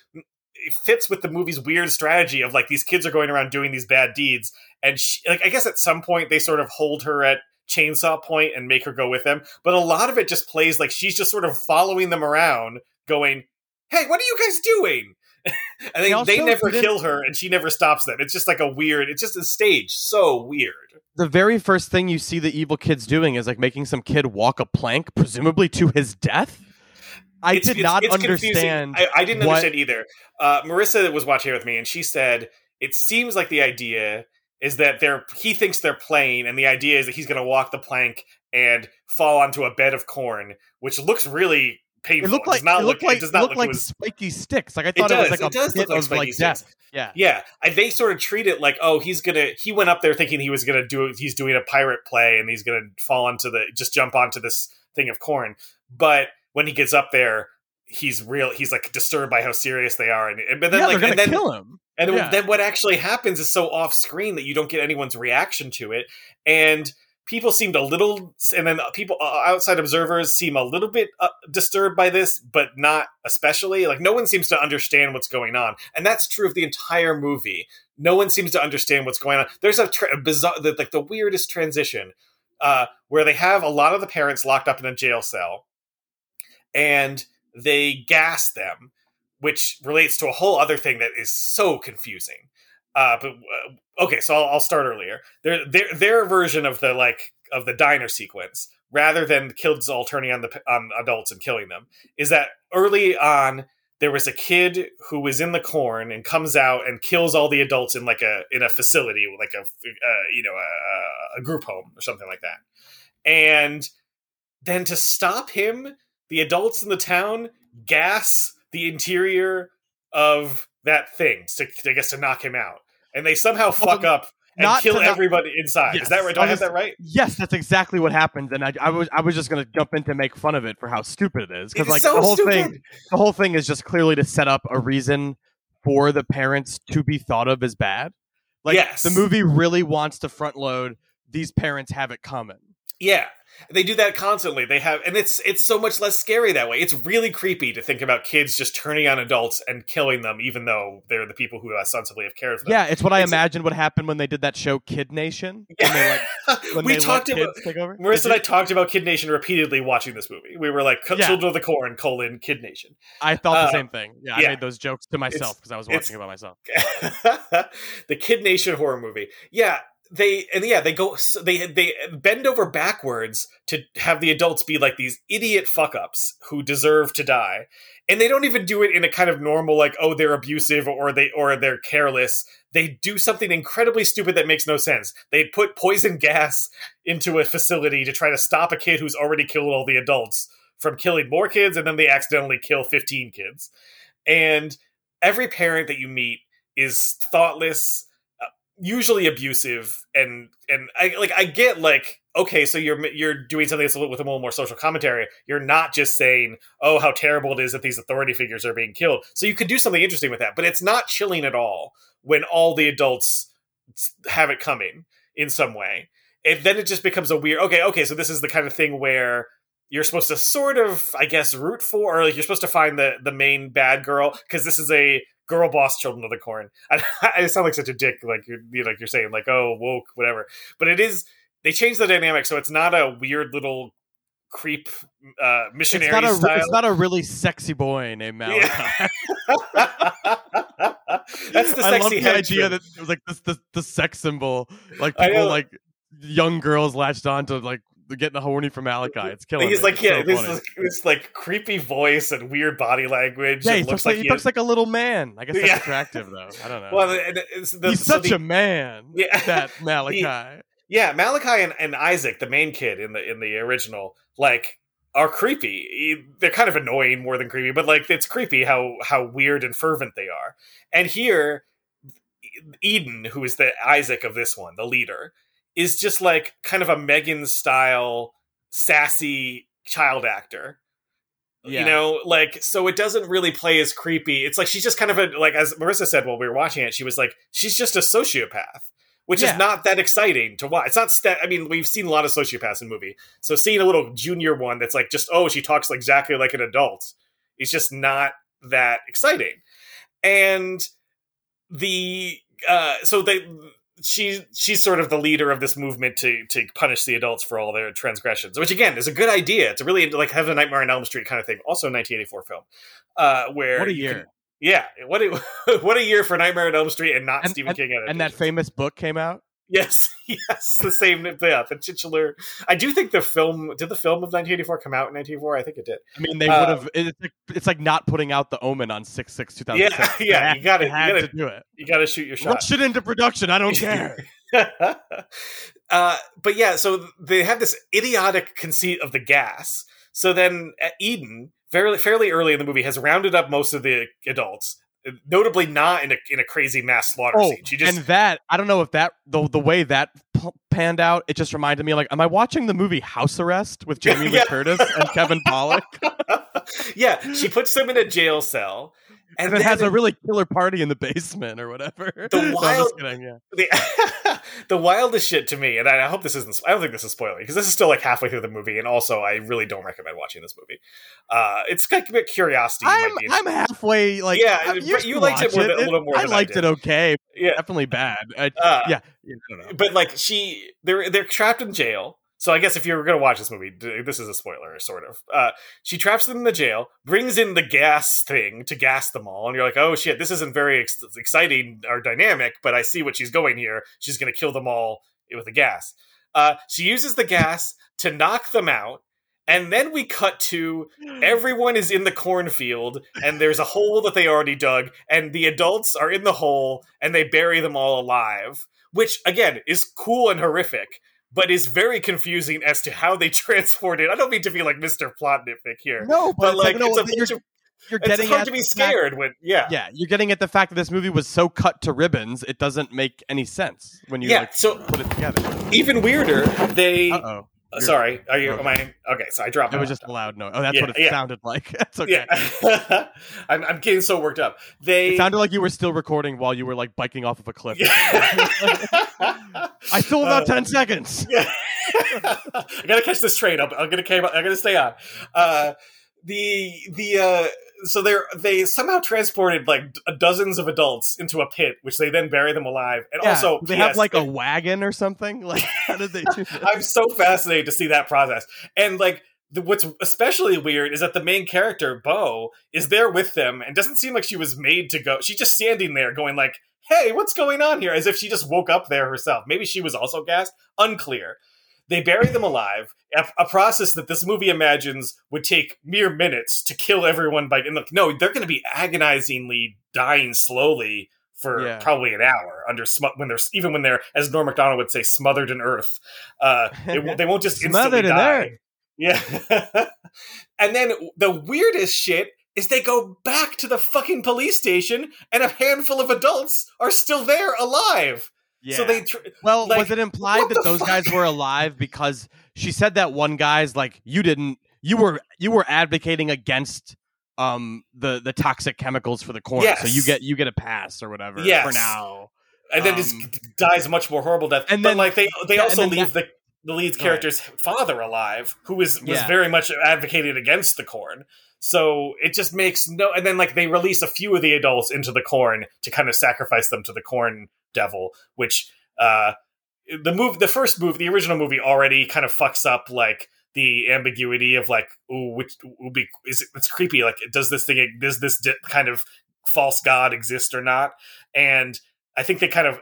it fits with the movie's weird strategy of like, these kids are going around doing these bad deeds. And she, like, I guess at some point they sort of hold her at chainsaw point and make her go with them. But a lot of it just plays like she's just sort of following them around going, hey, what are you guys doing? And they never kill her, and she never stops them. It's just like it's just a stage. So weird. The very first thing you see the evil kids doing is like making some kid walk a plank, presumably to his death. I did not understand. I didn't understand either. Marissa was watching it with me, and she said, it seems like the idea is that he thinks they're playing, and the idea is that he's going to walk the plank and fall onto a bed of corn, which looks really painful. It looked like spiky sticks. Like I thought it was like a bit of death. Yeah, yeah. They sort of treat it like, oh, he went up there thinking he was gonna do. He's doing a pirate play and he's gonna jump onto this thing of corn. But when he gets up there, he's real. He's like disturbed by how serious they are, and then kill him. And then what actually happens is so off screen that you don't get anyone's reaction to it, and people seemed a little, and then people outside observers seem a little bit disturbed by this, but not especially. Like no one seems to understand what's going on, and that's true of the entire movie. No one seems to understand what's going on. There's a bizarre, like the weirdest transition where they have a lot of the parents locked up in a jail cell, and they gas them, which relates to a whole other thing that is so confusing. So I'll start earlier. Their version of the diner sequence, rather than kids all turning on adults and killing them, is that early on there was a kid who was in the corn and comes out and kills all the adults in a facility, like a group home or something like that. And then to stop him, the adults in the town gas the interior of that thing, to knock him out. And they somehow fuck up and kill everybody inside. Yes. Is that right? Do I have that right? Yes, that's exactly what happened. And I was just going to jump in to make fun of it for how stupid it is. Because like the whole thing is just clearly to set up a reason for the parents to be thought of as bad. Like the movie really wants to front load these parents have it coming. Yeah. They do that constantly. They have, and it's so much less scary that way. It's really creepy to think about kids just turning on adults and killing them, even though they're the people who ostensibly have cared for them. Yeah, it's what I imagined would happen when they did that show Kid Nation. Yeah. Marissa and I talked about Kid Nation repeatedly watching this movie. We were like, Children of the Corn, Kid Nation. I thought the same thing. Yeah, I made those jokes to myself because I was watching it by myself. The Kid Nation horror movie. Yeah. They bend over backwards to have the adults be like these idiot fuck ups who deserve to die, and they don't even do it in a kind of normal like, oh, they're abusive or they're careless. They do something incredibly stupid that makes no sense. They put poison gas into a facility to try to stop a kid who's already killed all the adults from killing more kids, and then they accidentally kill 15 kids. And every parent that you meet is thoughtless, usually abusive, and I get okay, so you're doing something that's with a little more social commentary. You're not just saying, oh, how terrible it is that these authority figures are being killed. So you could do something interesting with that, but it's not chilling at all when all the adults have it coming in some way. And then it just becomes a weird, okay, so this is the kind of thing where you're supposed to sort of, I guess, root for, or like you're supposed to find the main bad girl, because this is a girl boss Children of the Corn. I sound like such a dick, like you're saying, like, oh, woke, whatever. But it is, they changed the dynamic, so it's not a weird little creep missionary style. It's not a really sexy boy named Malachi. Yeah. That's the sexy. I love the idea that it was like the sex symbol. Like people, like young girls latched on to like getting horny from Malachi. It's killing. He's like, yeah, this like creepy voice and weird body language. Yeah, he looks like a little man. I guess that's attractive, though. I don't know. Well, he's such a man. Yeah, that Malachi. Malachi and Isaac, the main kid in the original, like, are creepy. They're kind of annoying more than creepy, but like it's creepy how weird and fervent they are. And here, Eden, who is the Isaac of this one, the leader, is just like kind of a Megan-style, sassy child actor. Yeah. You know, like, so it doesn't really play as creepy. It's like she's just kind of like, as Marissa said while we were watching it, she was like, she's just a sociopath, which is not that exciting to watch. It's not I mean, we've seen a lot of sociopaths in movies, so seeing a little junior one that's like just, oh, she talks exactly like an adult, is just not that exciting. And she's sort of the leader of this movement to punish the adults for all their transgressions, which again is a good idea. It's a really like Heaven, Nightmare on Elm Street kind of thing. Also, a 1984 film. What a year! What a year for Nightmare on Elm Street and not Stephen King. And that famous book came out. Yes, the same. Yeah, the titular. I do think the film of 1984 come out in 1984? I think it did. I mean, they would have. It's like not putting out The Omen on 6/6/2006. Yeah, you gotta do it. You gotta shoot your shot. Rush it into production. I don't care. But yeah, so they have this idiotic conceit of the gas. So then Eden fairly early in the movie, has rounded up most of the adults, notably not in a crazy mass slaughter scene. She just, and that, I don't know if that, the way that panned out, it just reminded me, like, am I watching the movie House Arrest with Jamie Lee Curtis and Kevin Pollak? Yeah, she puts them in a jail cell. And then has a really killer party in the basement or whatever. The wildest shit to me, and I hope this isn't, I don't think this is spoiling, because this is still like halfway through the movie, and also I really don't recommend watching this movie. It's kind of a bit curiosity. I'm halfway, like, yeah, you liked it a little more than I liked it. Okay, yeah, definitely bad. I don't know. But like they're trapped in jail. So I guess if you're going to watch this movie, this is a spoiler, sort of. She traps them in the jail, brings in the gas thing to gas them all, and you're like, oh shit, this isn't very exciting or dynamic, but I see what she's going here. She's going to kill them all with the gas. She uses the gas to knock them out, and then we cut to everyone is in the cornfield, and there's a hole that they already dug, and the adults are in the hole, and they bury them all alive, which, again, is cool and horrific, but is very confusing as to how they transport it. I don't mean to be like Mr. Plot nitpick here. No, but like, it's hard to be scared when, yeah. Yeah, you're getting at the fact that this movie was so cut to ribbons, it doesn't make any sense when you put it together. Even weirder, they... Uh-oh. Sorry, are you? Okay. Am I okay? So I dropped. It was just a loud noise. Oh, that's what it sounded like. That's okay. Yeah. I'm getting so worked up. It sounded like you were still recording while you were like biking off of a cliff. Yeah. I still have about 10 seconds. Yeah. I gotta catch this train. I'm gonna stay on. So they somehow transported like dozens of adults into a pit, which they then bury them alive. And also they have like a wagon or something. Like, how did they do that? I'm so fascinated to see that process. And like, what's especially weird is that the main character, Bo, is there with them and doesn't seem like she was made to go. She's just standing there going like, hey, what's going on here? As if she just woke up there herself. Maybe she was also gassed. Unclear. They bury them alive, a process that this movie imagines would take mere minutes to kill everyone. By, and look, no, they're going to be agonizingly dying slowly for probably an hour under when they're, as Norm Macdonald would say, smothered in earth. They won't just instantly die. Yeah. And then the weirdest shit is they go back to the fucking police station, and a handful of adults are still there alive. Yeah. So they was it implied that those guys were alive? Because she said that one guy's like, you were advocating against the toxic chemicals for the corn, so you get a pass or whatever for now. And then this dies a much more horrible death. And but then like they also leave the lead's character's father alive, who was very much advocated against the corn. So it just makes no, and then like they release a few of the adults into the corn to kind of sacrifice them to the corn devil, which the original movie already kind of fucks up like the ambiguity of like, ooh, which will be, it's creepy. Like, does this kind of false god exist or not? And I think they kind of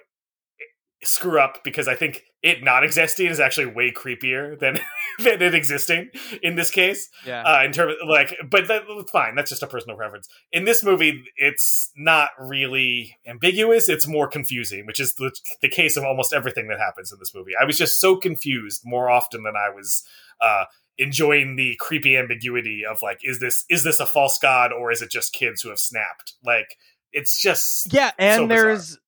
screw up, because I think it not existing is actually way creepier than it existing in this case. Yeah. In terms of like, but fine. That's just a personal preference. In this movie, it's not really ambiguous. It's more confusing, which is the case of almost everything that happens in this movie. I was just so confused more often than I was enjoying the creepy ambiguity of like, is this a false god, or is it just kids who have snapped? Like, it's just, yeah. And so there's,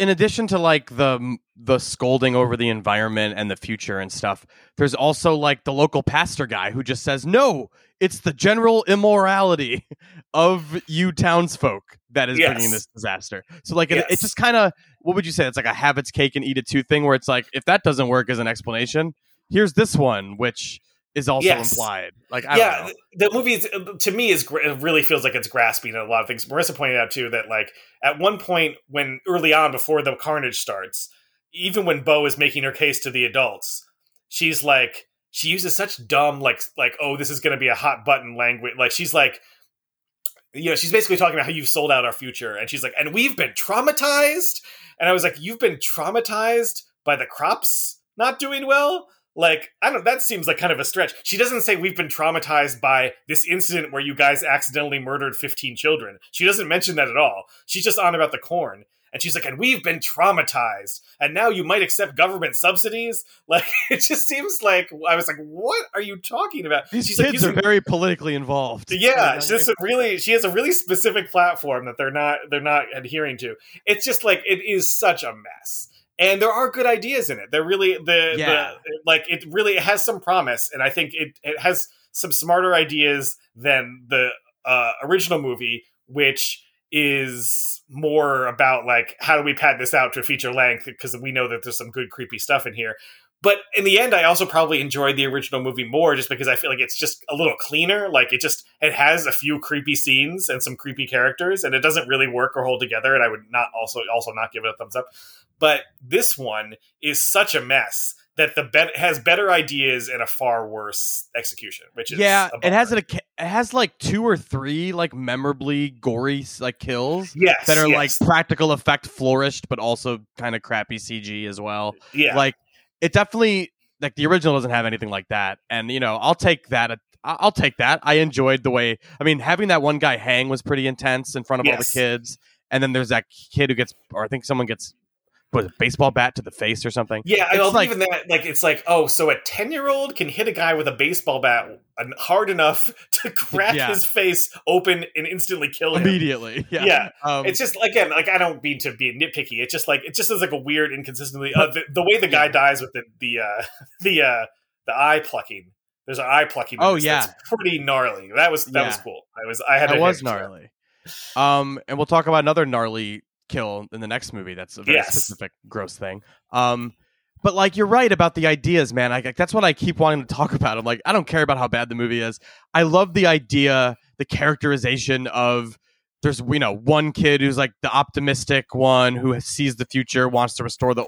in addition to like the scolding over the environment and the future and stuff, there's also like the local pastor guy who just says, no, it's the general immorality of you townsfolk that is bringing this disaster. So like, it just kind of, what would you say? It's like a have its cake and eat it too thing, where it's like, if that doesn't work as an explanation, here's this one, which is also implied. Like, I don't know. The movie is, to me, it really feels like it's grasping at a lot of things. Marissa pointed out too that like at one point when early on before the carnage starts, even when Bo is making her case to the adults, she's like, she uses such dumb like oh, this is going to be a hot button language. Like, she's like, you know, she's basically talking about how you've sold out our future, and she's like, and we've been traumatized. And I was like, you've been traumatized by the crops not doing well. Like, I don't know, that seems like kind of a stretch. She doesn't say we've been traumatized by this incident where you guys accidentally murdered 15 children. She doesn't mention that at all. She's just on about the corn. And she's like, and we've been traumatized. And now you might accept government subsidies. Like, it just seems like, I was like, what are you talking about? These kids are very politically involved. Yeah. It's just she has a really specific platform that they're not adhering to. It's just like, it is such a mess. And there are good ideas in it. They're really, it really has some promise. And I think it has some smarter ideas than the original movie, which is more about like, how do we pad this out to a feature length? Because we know that there's some good creepy stuff in here. But in the end, I also probably enjoyed the original movie more just because I feel like it's just a little cleaner. Like it has a few creepy scenes and some creepy characters, and it doesn't really work or hold together. And I would not also not give it a thumbs up. But this one is such a mess that has better ideas and a far worse execution, which is it has like two or three like memorably gory like kills that are like practical effect flourished, but also kind of crappy CG as well. Yeah, like it definitely like the original doesn't have anything like that, and you know I'll take that. I enjoyed the way. I mean, having that one guy hang was pretty intense in front of all the kids, and then there's that kid who gets, or I think someone gets, was a baseball bat to the face or something. Yeah, I don't even that. Like it's like, oh, so a 10-year-old can hit a guy with a baseball bat hard enough to crack his face open and instantly kill him immediately. Yeah. It's just again, like I don't mean to be nitpicky. It's just like it just is like a weird inconsistency. The way the guy dies with the eye plucking. There's an eye plucking. Oh yeah, that's pretty gnarly. That was cool. Gnarly. And we'll talk about another gnarly kill in the next movie. That's a very specific gross thing. But like you're right about the ideas, man. I that's what I keep wanting to talk about. I'm like, I don't care about how bad the movie is. I love the idea, the characterization of there's one kid who's like the optimistic one who sees the future, wants to restore the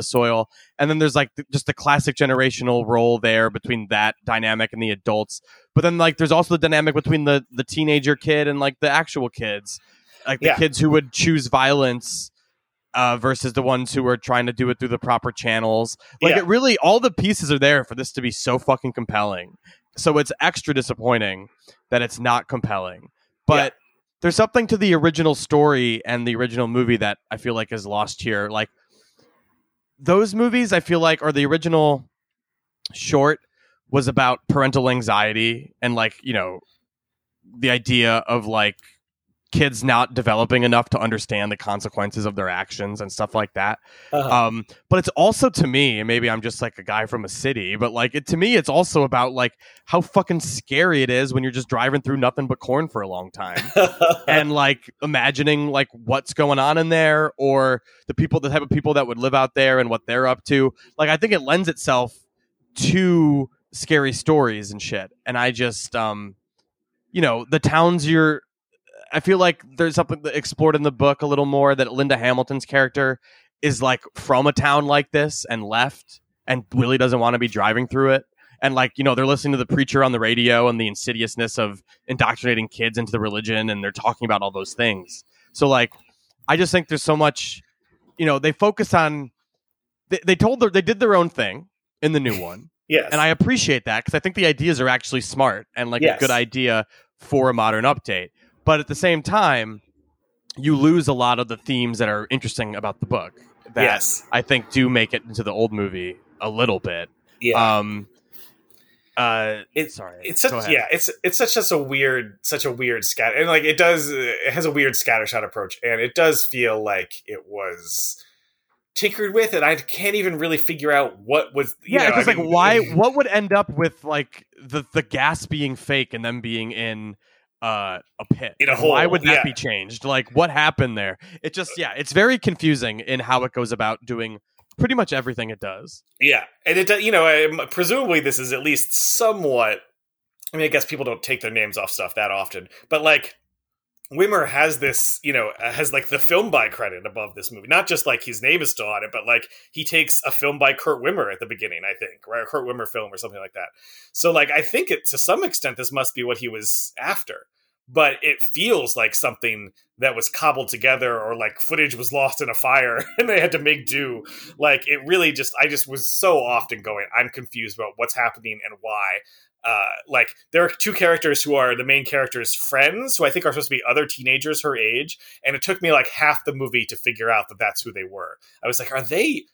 soil, and then there's like just the classic generational role there between that dynamic and the adults. But then like there's also the dynamic between the teenager kid and like the actual kids. Like the kids who would choose violence versus the ones who are trying to do it through the proper channels. Like it really, all the pieces are there for this to be so fucking compelling. So it's extra disappointing that it's not compelling. But there's something to the original story and the original movie that I feel like is lost here. Like those movies, I feel like, are the original short was about parental anxiety and like, the idea of like, kids not developing enough to understand the consequences of their actions and stuff like that. But it's also to me, and maybe I'm just like a guy from a city, but like to me, it's also about like how fucking scary it is when you're just driving through nothing but corn for a long time and like imagining like what's going on in there or the type of people that would live out there and what they're up to. Like, I think it lends itself to scary stories and shit. And I just, the towns I feel like there's something explored in the book a little more that Linda Hamilton's character is like from a town like this and left and really doesn't want to be driving through it. And like, they're listening to the preacher on the radio and the insidiousness of indoctrinating kids into the religion. And they're talking about all those things. So like, I just think there's so much, they focus on, they did their own thing in the new one. Yes. And I appreciate that because I think the ideas are actually smart and like a good idea for a modern update. But at the same time, you lose a lot of the themes that are interesting about the book that I think do make it into the old movie a little bit. Yeah. It's such a weird scatter, and like it has a weird scattershot approach, and it does feel like it was tinkered with, and I can't even really figure out what was because I mean, like what would end up with like the gas being fake and them being in a pit in a hole. Why would that be changed? Like, what happened there? It just it's very confusing in how it goes about doing pretty much everything it does. Yeah, and it presumably this is at least somewhat. I mean, I guess people don't take their names off stuff that often, but like Wimmer has this, has like the film by credit above this movie. Not just like his name is still on it, but like he takes a film by Kurt Wimmer at the beginning, I think, right? A Kurt Wimmer film or something like that. So like I think it to some extent this must be what he was after. But it feels like something that was cobbled together or like footage was lost in a fire and they had to make do. Like it really just, I just was so often going, I'm confused about what's happening and why. Like there are two characters who are the main character's friends, who I think are supposed to be other teenagers her age. And it took me like half the movie to figure out that that's who they were. I was like, are they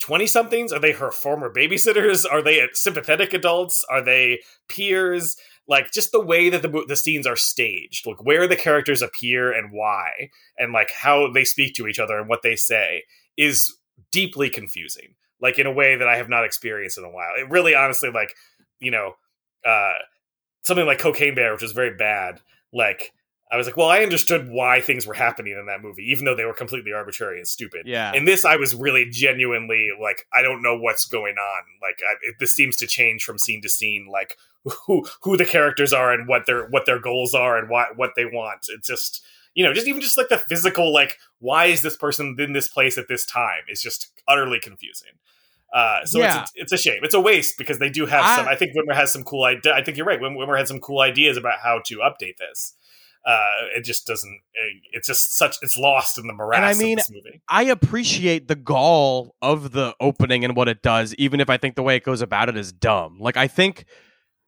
20 somethings? Are they her former babysitters? Are they sympathetic adults? Are they peers? Like just the way that the scenes are staged, like where the characters appear and why, and like how they speak to each other and what they say is deeply confusing, like in a way that I have not experienced in a while. It really, honestly, like, you know, something like Cocaine Bear, which was very bad. Like I was like, well, I understood why things were happening in that movie, even though they were completely arbitrary and stupid. Yeah. In this, I was really genuinely like, I don't know what's going on. Like this seems to change from scene to scene, like who the characters are and what their goals are and what they want. It's just, you know, just even just like the physical, like, why is this person in this place at this time? It's just utterly confusing. It's a shame. It's a waste because they do have some. I think Wimmer has some cool idea. I think you're right. Wimmer had some cool ideas about how to update this. It just doesn't. It's just such. It's lost in the morass. And I mean, of this movie. I appreciate the gall of the opening and what it does, even if I think the way it goes about it is dumb. Like I think,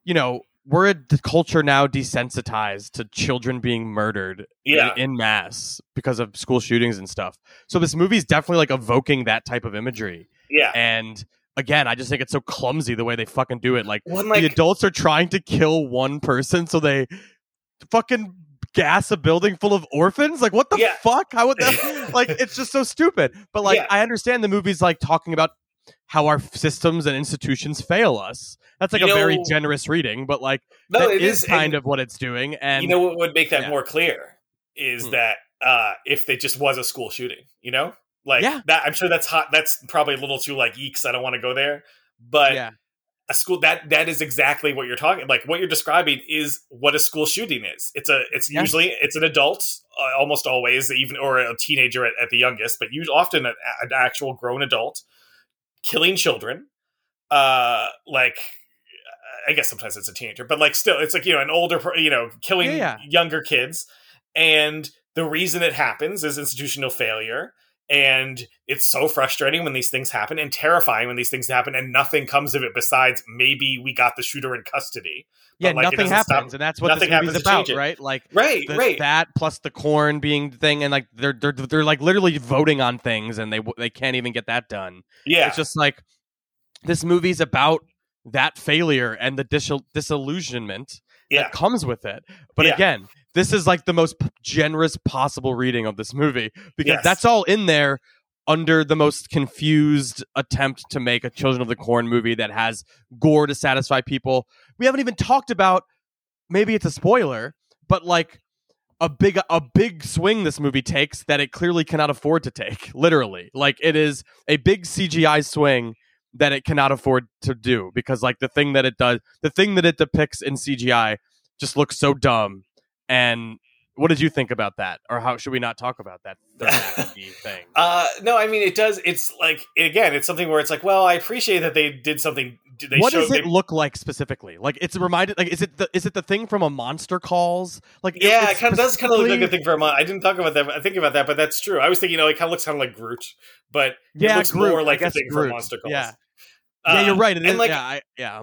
you know, we're a culture now desensitized to children being murdered in mass because of school shootings and stuff. So this movie's definitely like evoking that type of imagery. Yeah. And again, I just think it's so clumsy the way they fucking do it. Like the adults are trying to kill one person, so they fucking gas a building full of orphans. Like what the fuck? How would that? Like it's just so stupid. But like I understand the movie's like talking about how our systems and institutions fail us. That's like very generous reading, but like that is kind of what it's doing. And you know what would make that more clear is that if it just was a school shooting, you know? Like that, I'm sure that's hot. That's probably a little too like eeks. I don't want to go there, but a school that is exactly what you're talking. Like what you're describing is what a school shooting is. It's usually it's an adult almost always, even or a teenager at the youngest, but often an actual grown adult killing children. Like I guess sometimes it's a teenager, but like still it's like, you know, an older, you know, killing younger kids. And the reason it happens is institutional failure. And it's so frustrating when these things happen and terrifying when these things happen and nothing comes of it besides maybe we got the shooter in custody. But like nothing happens. And that's what this movie's about, right? Like right. That plus the corn being thing. And like they're like literally voting on things and they can't even get that done. Yeah. It's just like this movie's about that failure and the disillusionment that comes with it. But again, this is like the most generous possible reading of this movie because that's all in there under the most confused attempt to make a Children of the Corn movie that has gore to satisfy people. We haven't even talked about, maybe it's a spoiler, but like a big swing this movie takes that it clearly cannot afford to take, literally. Like it is a big CGI swing that it cannot afford to do because like the thing that it does, the thing that it depicts in CGI just looks so dumb. And what did you think about that? Or how should we not talk about that thing? No, I mean, it does. It's like, again, it's something where it's like, well, I appreciate that they did something. What does it look like specifically? Like it's reminded, like, is it the thing from a Monster Calls? Like, yeah, it kind of does kind of look like a thing from a I didn't talk about that. I think about that, but that's true. I was thinking, you know, it kind of looks kind of like Groot, but it looks Groot, more like a thing from Monster Calls. Yeah. Yeah, you're right.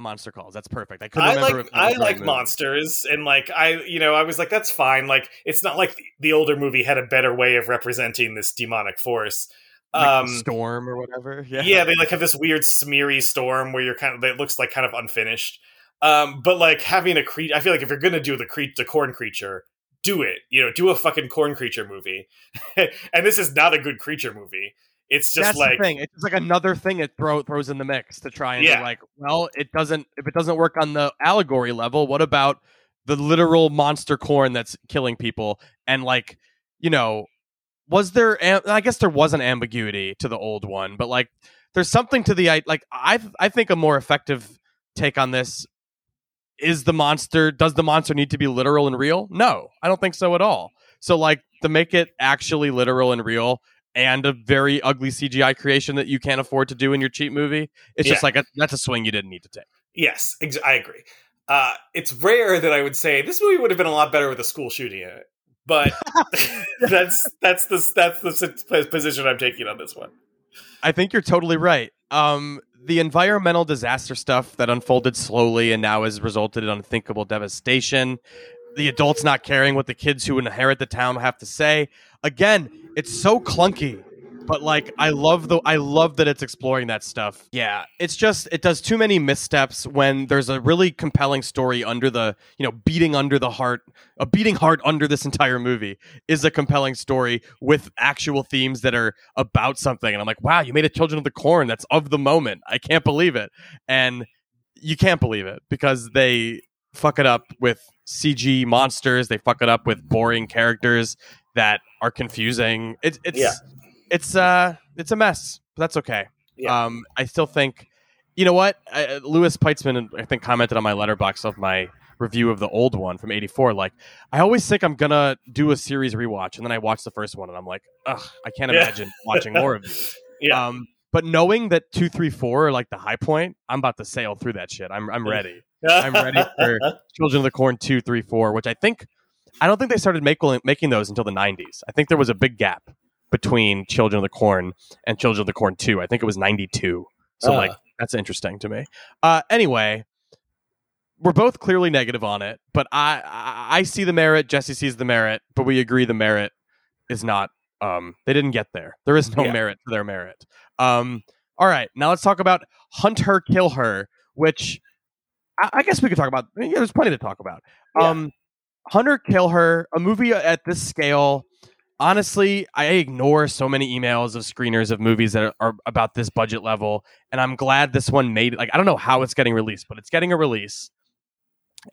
Monster Calls. That's perfect. I couldn't remember. I like monsters, and like I was like, that's fine. Like, it's not like the older movie had a better way of representing this demonic force, like storm or whatever. Yeah, yeah. They like have this weird smeary storm where you're kind of. It looks like kind of unfinished. But like having a creature, I feel like if you're gonna do the corn creature, do it. You know, do a fucking corn creature movie. And this is not a good creature movie. It's just that's like the thing. It's just like another thing it throws in the mix to try and be like, well, it doesn't. If it doesn't work on the allegory level, what about the literal monster corn that's killing people? And like, you know, was there? I guess there was an ambiguity to the old one, but like, there's something to the like. I think a more effective take on this is the monster. Does the monster need to be literal and real? No, I don't think so at all. So like, to make it actually literal and real. And a very ugly CGI creation that you can't afford to do in your cheap movie. It's just like, that's a swing you didn't need to take. Yes, I agree. It's rare that I would say this movie would have been a lot better with a school shooting in it, but that's the position I'm taking on this one. I think you're totally right. The environmental disaster stuff that unfolded slowly and now has resulted in unthinkable devastation. The adults not caring what the kids who inherit the town have to say. Again, it's so clunky, but like I love that it's exploring that stuff. Yeah, it's just it does too many missteps when there's a really compelling story under the, you know, beating under the heart. A beating heart under this entire movie is a compelling story with actual themes that are about something. And I'm like, wow, you made a Children of the Corn that's of the moment. I can't believe it. And you can't believe it because they fuck it up with CG monsters. They fuck it up with boring characters that are confusing. It's a mess, but that's okay. Yeah. I still think, you know what? Louis Peitzman, I think, commented on my Letterboxd of my review of the old one from '84. Like, I always think I'm going to do a series rewatch, and then I watch the first one, and I'm like, ugh, I can't imagine watching more of this. Yeah. But knowing that 2, 3, 4 are like the high point, I'm about to sail through that shit. I'm ready. I'm ready for Children of the Corn 2, 3, 4, which I don't think they started making those until the 90s. I think there was a big gap between Children of the Corn and Children of the Corn 2. I think it was 92. So like that's interesting to me. Anyway, we're both clearly negative on it, but I see the merit, Jesse sees the merit, but we agree the merit is not they didn't get there. There is no merit to their merit. All right, now let's talk about Hunt Her, Kill Her, which I guess we could talk about. Yeah, there's plenty to talk about. Hunt Her, Kill Her, a movie at this scale. Honestly, I ignore so many emails of screeners of movies that are about this budget level, and I'm glad this one made it. Like, I don't know how it's getting released, but it's getting a release,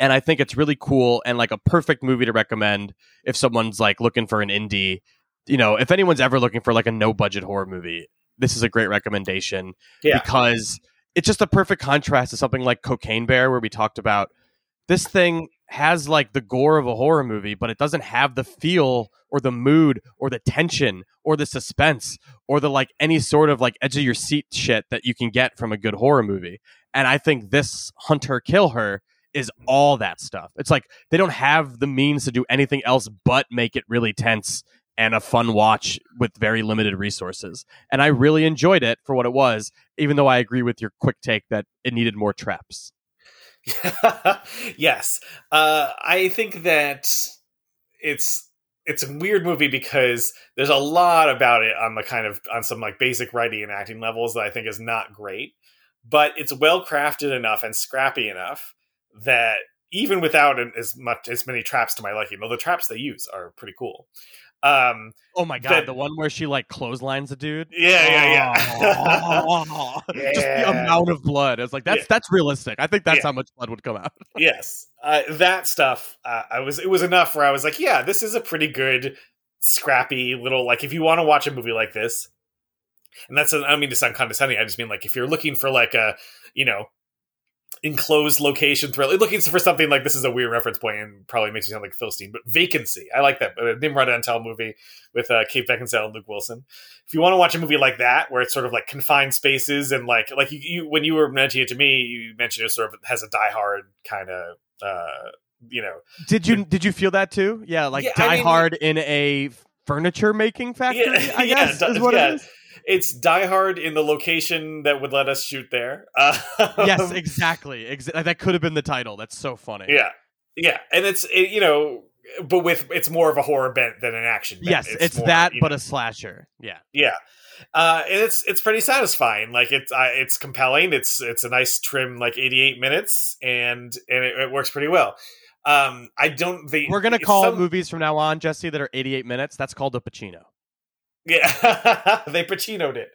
and I think it's really cool and like a perfect movie to recommend if someone's like looking for an indie. You know, if anyone's ever looking for like a no-budget horror movie, this is a great recommendation because it's just a perfect contrast to something like Cocaine Bear, where we talked about this thing has like the gore of a horror movie, but it doesn't have the feel or the mood or the tension or the suspense or the like any sort of like edge of your seat shit that you can get from a good horror movie. And I think this Hunt Her, Kill Her is all that stuff. It's like they don't have the means to do anything else but make it really tense and a fun watch with very limited resources. And I really enjoyed it for what it was, even though I agree with your quick take that it needed more traps. Yes. I think that it's a weird movie because there's a lot about it on the kind of, on some like basic writing and acting levels that I think is not great, but it's well-crafted enough and scrappy enough that even without as many traps to my liking, though the traps they use are pretty cool. Oh my god, the one where she like clotheslines a dude. Yeah. Just the amount of blood. I was like, that's realistic. I think that's how much blood would come out. Yes, that stuff. It was enough where I was like, yeah, this is a pretty good, scrappy little like. If you want to watch a movie like this, and that's I don't mean to sound condescending. I just mean like if you're looking for like a enclosed location thriller, looking for something like this is a weird reference point and probably makes you sound like Philistine, but Vacancy, I like that. A Nimrod Antel movie with Kate Beckinsale and Luke Wilson. If you want to watch a movie like that, where it's sort of like confined spaces and like you when you were mentioning it to me, you mentioned it sort of has a Die Hard kind of, Did you feel that too? Yeah, like Hard in a furniture making factory. I guess is what it is. It's Die Hard in the location that would let us shoot there. Yes, exactly. That could have been the title. That's so funny. Yeah. And it's more of a horror bent than an action bent. Yes, it's more, that, but a slasher. Yeah. And it's pretty satisfying. Like it's compelling. It's a nice trim, like 88 minutes, and it works pretty well. We're gonna call movies from now on, Jesse, that are 88 minutes. That's called a Pacino. Yeah, they Pacino'd it.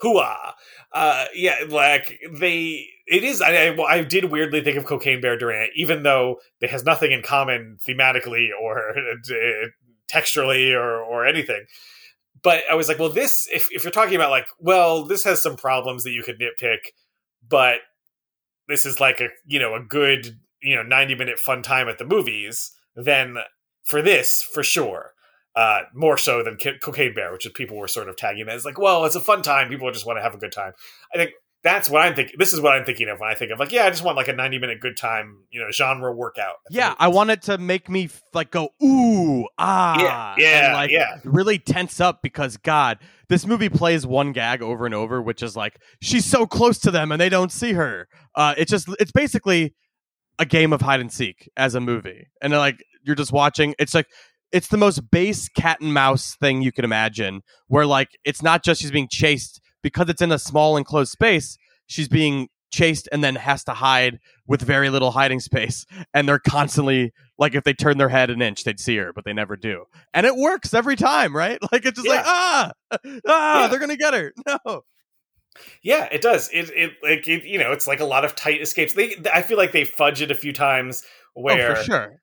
Hooah! I did weirdly think of Cocaine Bear Durant, even though it has nothing in common thematically or texturally or anything. But I was like, well, this, if you're talking about like, well, this has some problems that you could nitpick, but this is like a good, 90-minute fun time at the movies, then for this, for sure. More so than Cocaine Bear, which is people were sort of tagging that. It's like, well, it's a fun time. People just want to have a good time. I think That's what I'm thinking. This is what I'm thinking of when I think of, like, yeah, I just want like a 90-minute good time, you know, genre workout. Yeah, I want it to make me like go, ooh, ah, yeah, and like really tense up because, God, this movie plays one gag over and over, which is like, she's so close to them and they don't see her. It's basically a game of hide and seek as a movie, and like you're just watching. It's like, it's the most base cat and mouse thing you could imagine, where like it's not just she's being chased. Because it's in a small enclosed space, she's being chased and then has to hide with very little hiding space. And they're constantly, like, if they turn their head an inch, they'd see her, but they never do. And it works every time, right? Like, it's just like, they're going to get her. No. Yeah, it does. It's like a lot of tight escapes. I feel like they fudge it a few times where... Oh, for sure.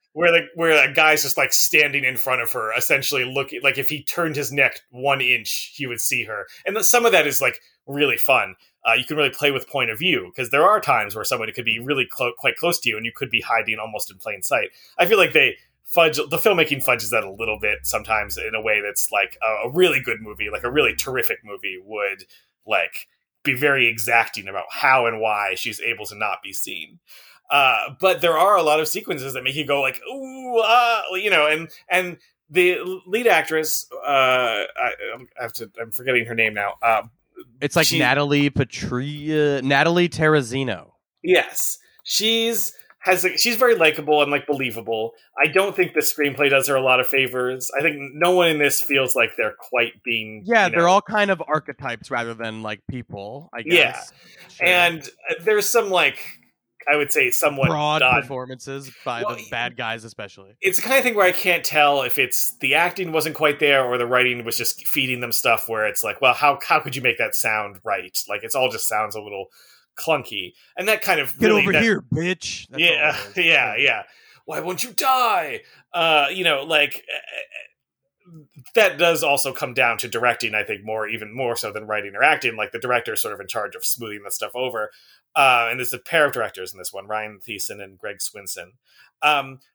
Where a guy's just like standing in front of her, essentially looking, like if he turned his neck 1 inch, he would see her. And some of that is like really fun. You can really play with point of view, because there are times where someone could be really quite close to you and you could be hiding almost in plain sight. I feel like the filmmaking fudges that a little bit sometimes in a way that's like a really good movie, like a really terrific movie would like be very exacting about how and why she's able to not be seen. But there are a lot of sequences that make you go like, ooh, you know, and the lead actress, I'm forgetting her name now. It's like Natalie Terrazino. Yes. She's very likable and like believable. I don't think the screenplay does her a lot of favors. I think no one in this feels like they're quite being. Yeah, they're all kind of archetypes rather than like people, I guess. Yeah. Sure. And there's some like, I would say somewhat broad performances by the bad guys, especially. It's the kind of thing where I can't tell if it's the acting wasn't quite there or the writing was just feeding them stuff where it's like, well, how could you make that sound right? Like, it's all just sounds a little clunky. And that kind of... Get over here, bitch. That's yeah. Why won't you die? That does also come down to directing, I think, even more so than writing or acting. Like, the director is sort of in charge of smoothing that stuff over. And there's a pair of directors in this one, Ryan Thiessen and Greg Swinson.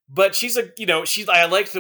But she's a, you know, she's, what I liked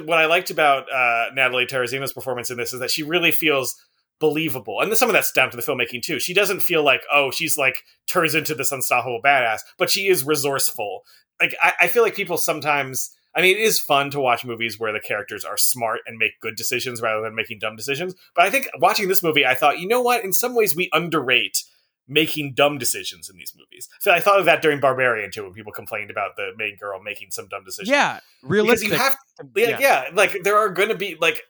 about Natalie Terrazino's performance in this is that she really feels believable. And some of that's down to the filmmaking too. She doesn't feel like, oh, she's like turns into this unstoppable badass, but she is resourceful. Like, I feel like people sometimes, I mean, it is fun to watch movies where the characters are smart and make good decisions rather than making dumb decisions. But I think watching this movie, I thought, you know what? In some ways we underrate making dumb decisions in these movies. So I thought of that during Barbarian too, when people complained about the main girl making some dumb decisions. Yeah, realistic. Because you have to, like there are going to be like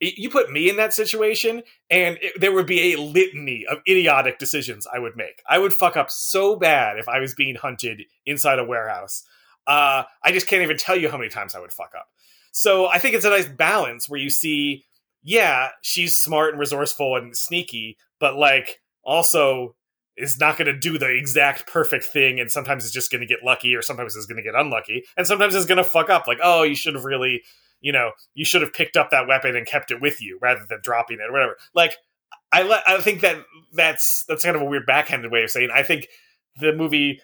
you put me in that situation, and there would be a litany of idiotic decisions I would make. I would fuck up so bad if I was being hunted inside a warehouse. I just can't even tell you how many times I would fuck up. So I think it's a nice balance where you see, yeah, she's smart and resourceful and sneaky, but like also is not going to do the exact perfect thing, and sometimes it's just going to get lucky, or sometimes it's going to get unlucky, and sometimes it's going to fuck up. Like, oh, you should have really, you know, you should have picked up that weapon and kept it with you rather than dropping it or whatever. Like, I think that that's kind of a weird backhanded way of saying, I think the movie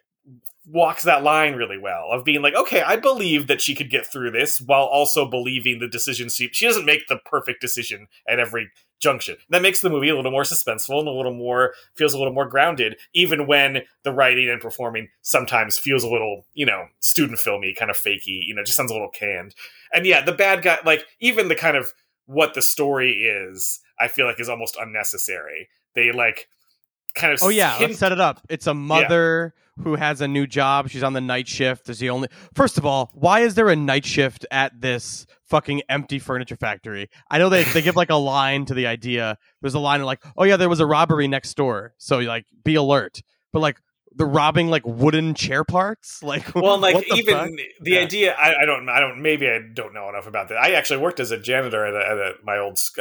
walks that line really well of being like, okay, I believe that she could get through this while also believing the decision. She doesn't make the perfect decision at every junction. That makes the movie a little more suspenseful and feels a little more grounded, even when the writing and performing sometimes feels a little, you know, student filmy, kind of fakey, you know, just sounds a little canned. And yeah, the bad guy, like even the kind of what the story is, I feel like is almost unnecessary. They like kind of... Oh yeah, let's set it up. It's a mother... Yeah. Who has a new job. She's on the night shift. Is the only... First of all, why is there a night shift at this fucking empty furniture factory? I know they give like a line to the idea. There's a line of like, oh yeah, there was a robbery next door, so like be alert. But like they're robbing like wooden chair parts. Like, well, like the idea... Maybe I don't know enough about that. I actually worked as a janitor at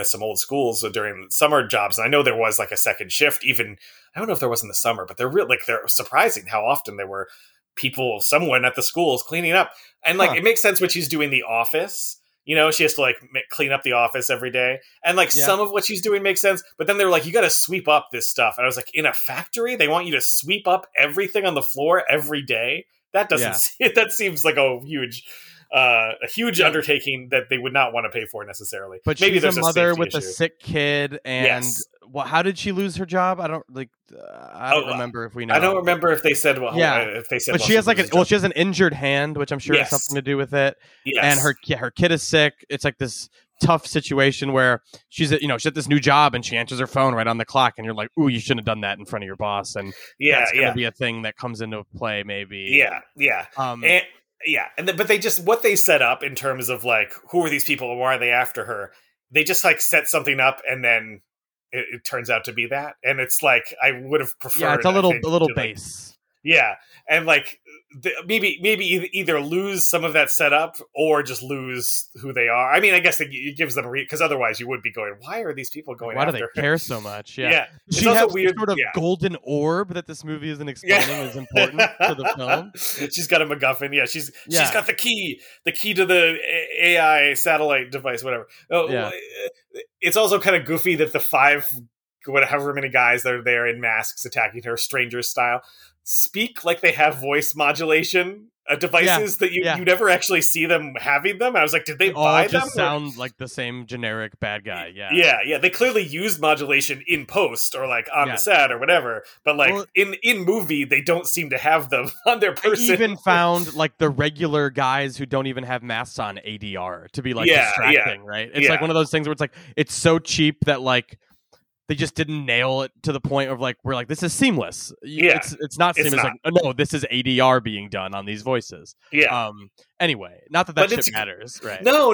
some old schools during summer jobs, and I know there was like a second shift. Even I don't know if there was in the summer, but they're real. Like, they're surprising how often there were people, someone at the schools cleaning up, and like it makes sense what she's doing. The office, you know, she has to like clean up the office every day, and like some of what she's doing makes sense. But then they were like, you got to sweep up this stuff, and I was like, in a factory, they want you to sweep up everything on the floor every day? That doesn't. That seems like a huge a huge undertaking that they would not want to pay for necessarily. But maybe there's a mother with a sick kid, and how did she lose her job? I don't remember if we know. I don't remember if they said But she has she has an injured hand, which I'm sure has something to do with it. Yes. And her kid is sick. It's like this tough situation where she's at this new job and she answers her phone right on the clock, and you're like, ooh, you shouldn't have done that in front of your boss, and that's gonna be a thing that comes into play maybe. But they just, what they set up in terms of like, who are these people and why are they after her? They just like set something up, and then it turns out to be that, and it's like I would have preferred. Yeah, it's a little base. And like maybe either lose some of that setup or just lose who they are. I mean, I guess it gives them a because otherwise you would be going, why are these people going? Why do they care so much? Yeah, she has weird sort of golden orb that this movie isn't explaining is important to the film. She's got a MacGuffin. Yeah, she's got the key to the AI satellite device, whatever. It's also kind of goofy that the five, whatever many guys that are there in masks attacking her, strangers style, speak like they have voice modulation devices that you never actually see them having them. I was like, did they buy them? All just sound like the same generic bad guy. Yeah. They clearly used modulation in post or like on the set or whatever, but like in movie they don't seem to have them on their person. I even found like the regular guys who don't even have masks on ADR to be like distracting, right? It's like one of those things where it's like it's so cheap that like they just didn't nail it to the point of like, we're like, this is seamless. Yeah. It's not seamless. It's not. Like, oh, no, this is ADR being done on these voices. Yeah. Anyway, not that shit matters, right? No.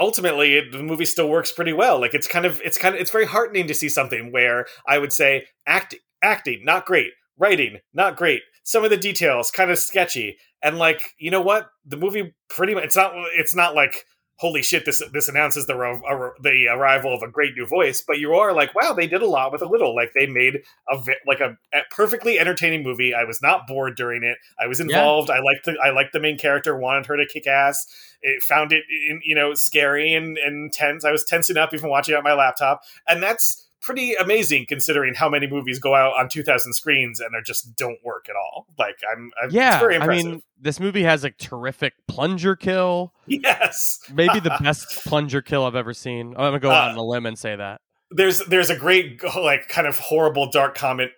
Ultimately, the movie still works pretty well. Like it's very heartening to see something where I would say acting, not great. Writing, not great. Some of the details, kind of sketchy. And like, you know what? The movie pretty much, it's not like, holy shit, this announces the arrival of a great new voice, but you are like, wow, they did a lot with a little. Like they made a perfectly entertaining movie. I was not bored during it. I was involved. Yeah. I liked the main character, wanted her to kick ass. It found it, scary and tense. I was tensing up even watching it on my laptop. And that's pretty amazing considering how many movies go out on 2,000 screens and they just don't work at all. Like it's very impressive. I mean, this movie has a terrific plunger kill. Yes. Maybe the best plunger kill I've ever seen. I'm going to go out on a limb and say that. There's a great like kind of horrible dark comic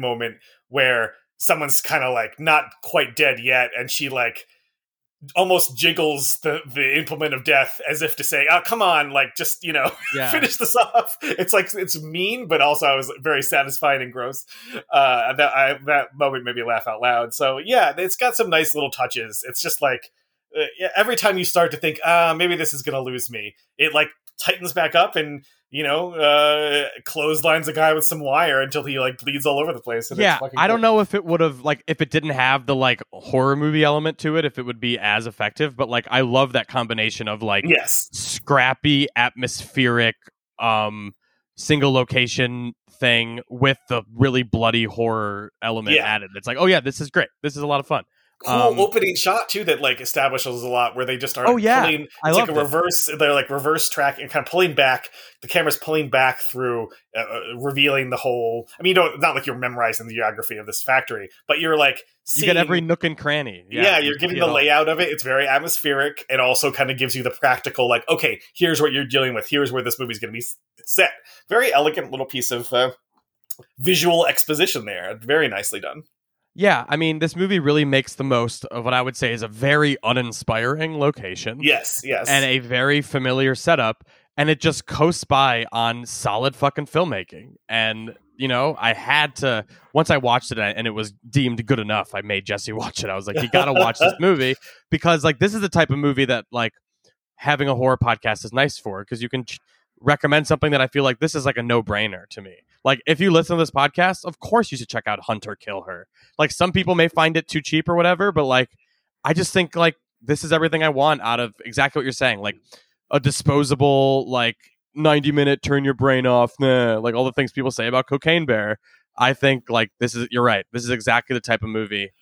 moment where someone's kind of like not quite dead yet, and she like almost jiggles the implement of death as if to say, oh, come on, like, just, finish this off. It's like, it's mean, but also I was very satisfying and gross. That moment made me laugh out loud. So yeah, it's got some nice little touches. It's just like, every time you start to think, maybe this is going to lose me, it like tightens back up and, clotheslines a guy with some wire until he like bleeds all over the place. And I don't know if it would have like, if it didn't have the like horror movie element to it, if it would be as effective, but like, I love that combination of like scrappy, atmospheric, single location thing with the really bloody horror element added. It's like, oh yeah, this is great. This is a lot of fun. Cool opening shot too that like establishes a lot where they just are pulling. It's like a reverse. They're like reverse track and kind of pulling back. The camera's pulling back through, revealing the whole. I mean, not like you're memorizing the geography of this factory, but you're like seeing, you get every nook and cranny. Yeah, you're giving the layout of it. It's very atmospheric. It also kind of gives you the practical, like, okay, here's what you're dealing with. Here's where this movie's going to be set. Very elegant little piece of visual exposition there. Very nicely done. Yeah, I mean, this movie really makes the most of what I would say is a very uninspiring location. Yes. And a very familiar setup, and it just coasts by on solid fucking filmmaking. And, I had to, once I watched it and it was deemed good enough, I made Jesse watch it. I was like, you gotta watch this movie, because, like, this is the type of movie that, like, having a horror podcast is nice for, because you can recommend something that I feel like this is, like, a no-brainer to me. Like, if you listen to this podcast, of course you should check out Hunt or Kill Her. Like, some people may find it too cheap or whatever, but, like, I just think, like, this is everything I want out of exactly what you're saying. Like, a disposable, like, 90-minute turn your brain off, like, all the things people say about Cocaine Bear. I think, like, this is, you're right. This is exactly the type of movie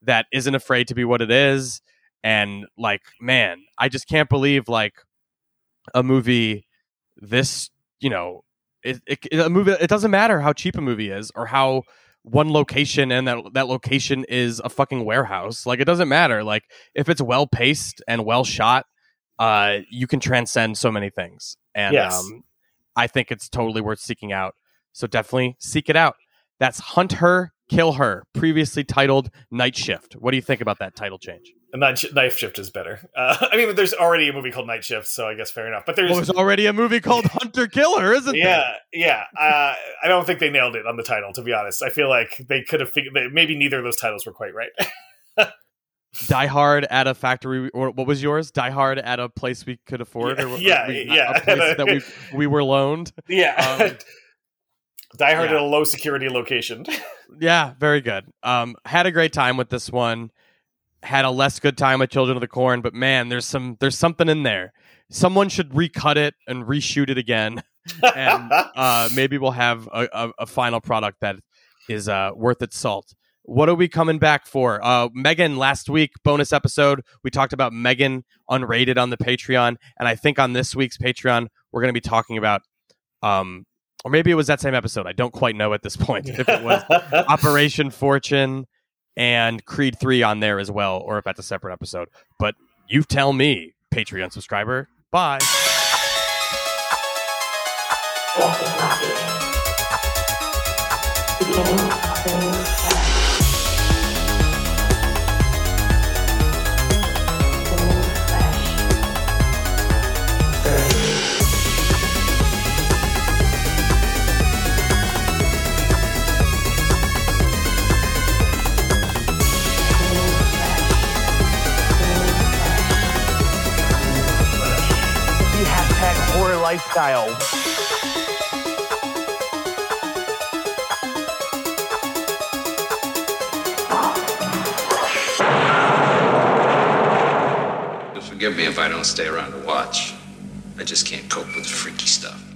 that isn't afraid to be what it is. And, like, man, I just can't believe, like, a movie this, It doesn't matter how cheap a movie is or how one location, and that location is a fucking warehouse. Like, it doesn't matter. Like, if it's well paced and well shot, you can transcend so many things. And yes. I think it's totally worth seeking out. So definitely seek it out. That's Hunt Her, Kill Her, previously titled Night Shift. What do you think about that title change? Night Shift is better. I mean, but there's already a movie called Night Shift, so I guess fair enough. But there's already a movie called Hunter Killer, isn't there? Yeah. I don't think they nailed it on the title, to be honest. I feel like they could have figured... Maybe neither of those titles were quite right. Die Hard at a Factory... Or what was yours? Die Hard at a Place We Could Afford? A place that we were loaned? Yeah. Die Hard at a low security location. Yeah, very good. Had a great time with this one. Had a less good time with Children of the Corn, but man, there's something in there. Someone should recut it and reshoot it again, and maybe we'll have a final product that is worth its salt. What are we coming back for? Megan, last week, bonus episode, we talked about Megan Unrated on the Patreon, and I think on this week's Patreon, we're going to be talking about... or maybe it was that same episode. I don't quite know at this point if it was Operation Fortune... and Creed 3 on there as well, or if that's a separate episode. But you tell me, Patreon subscriber. Bye. Lifestyle. Forgive me if I don't stay around to watch. I just can't cope with the freaky stuff.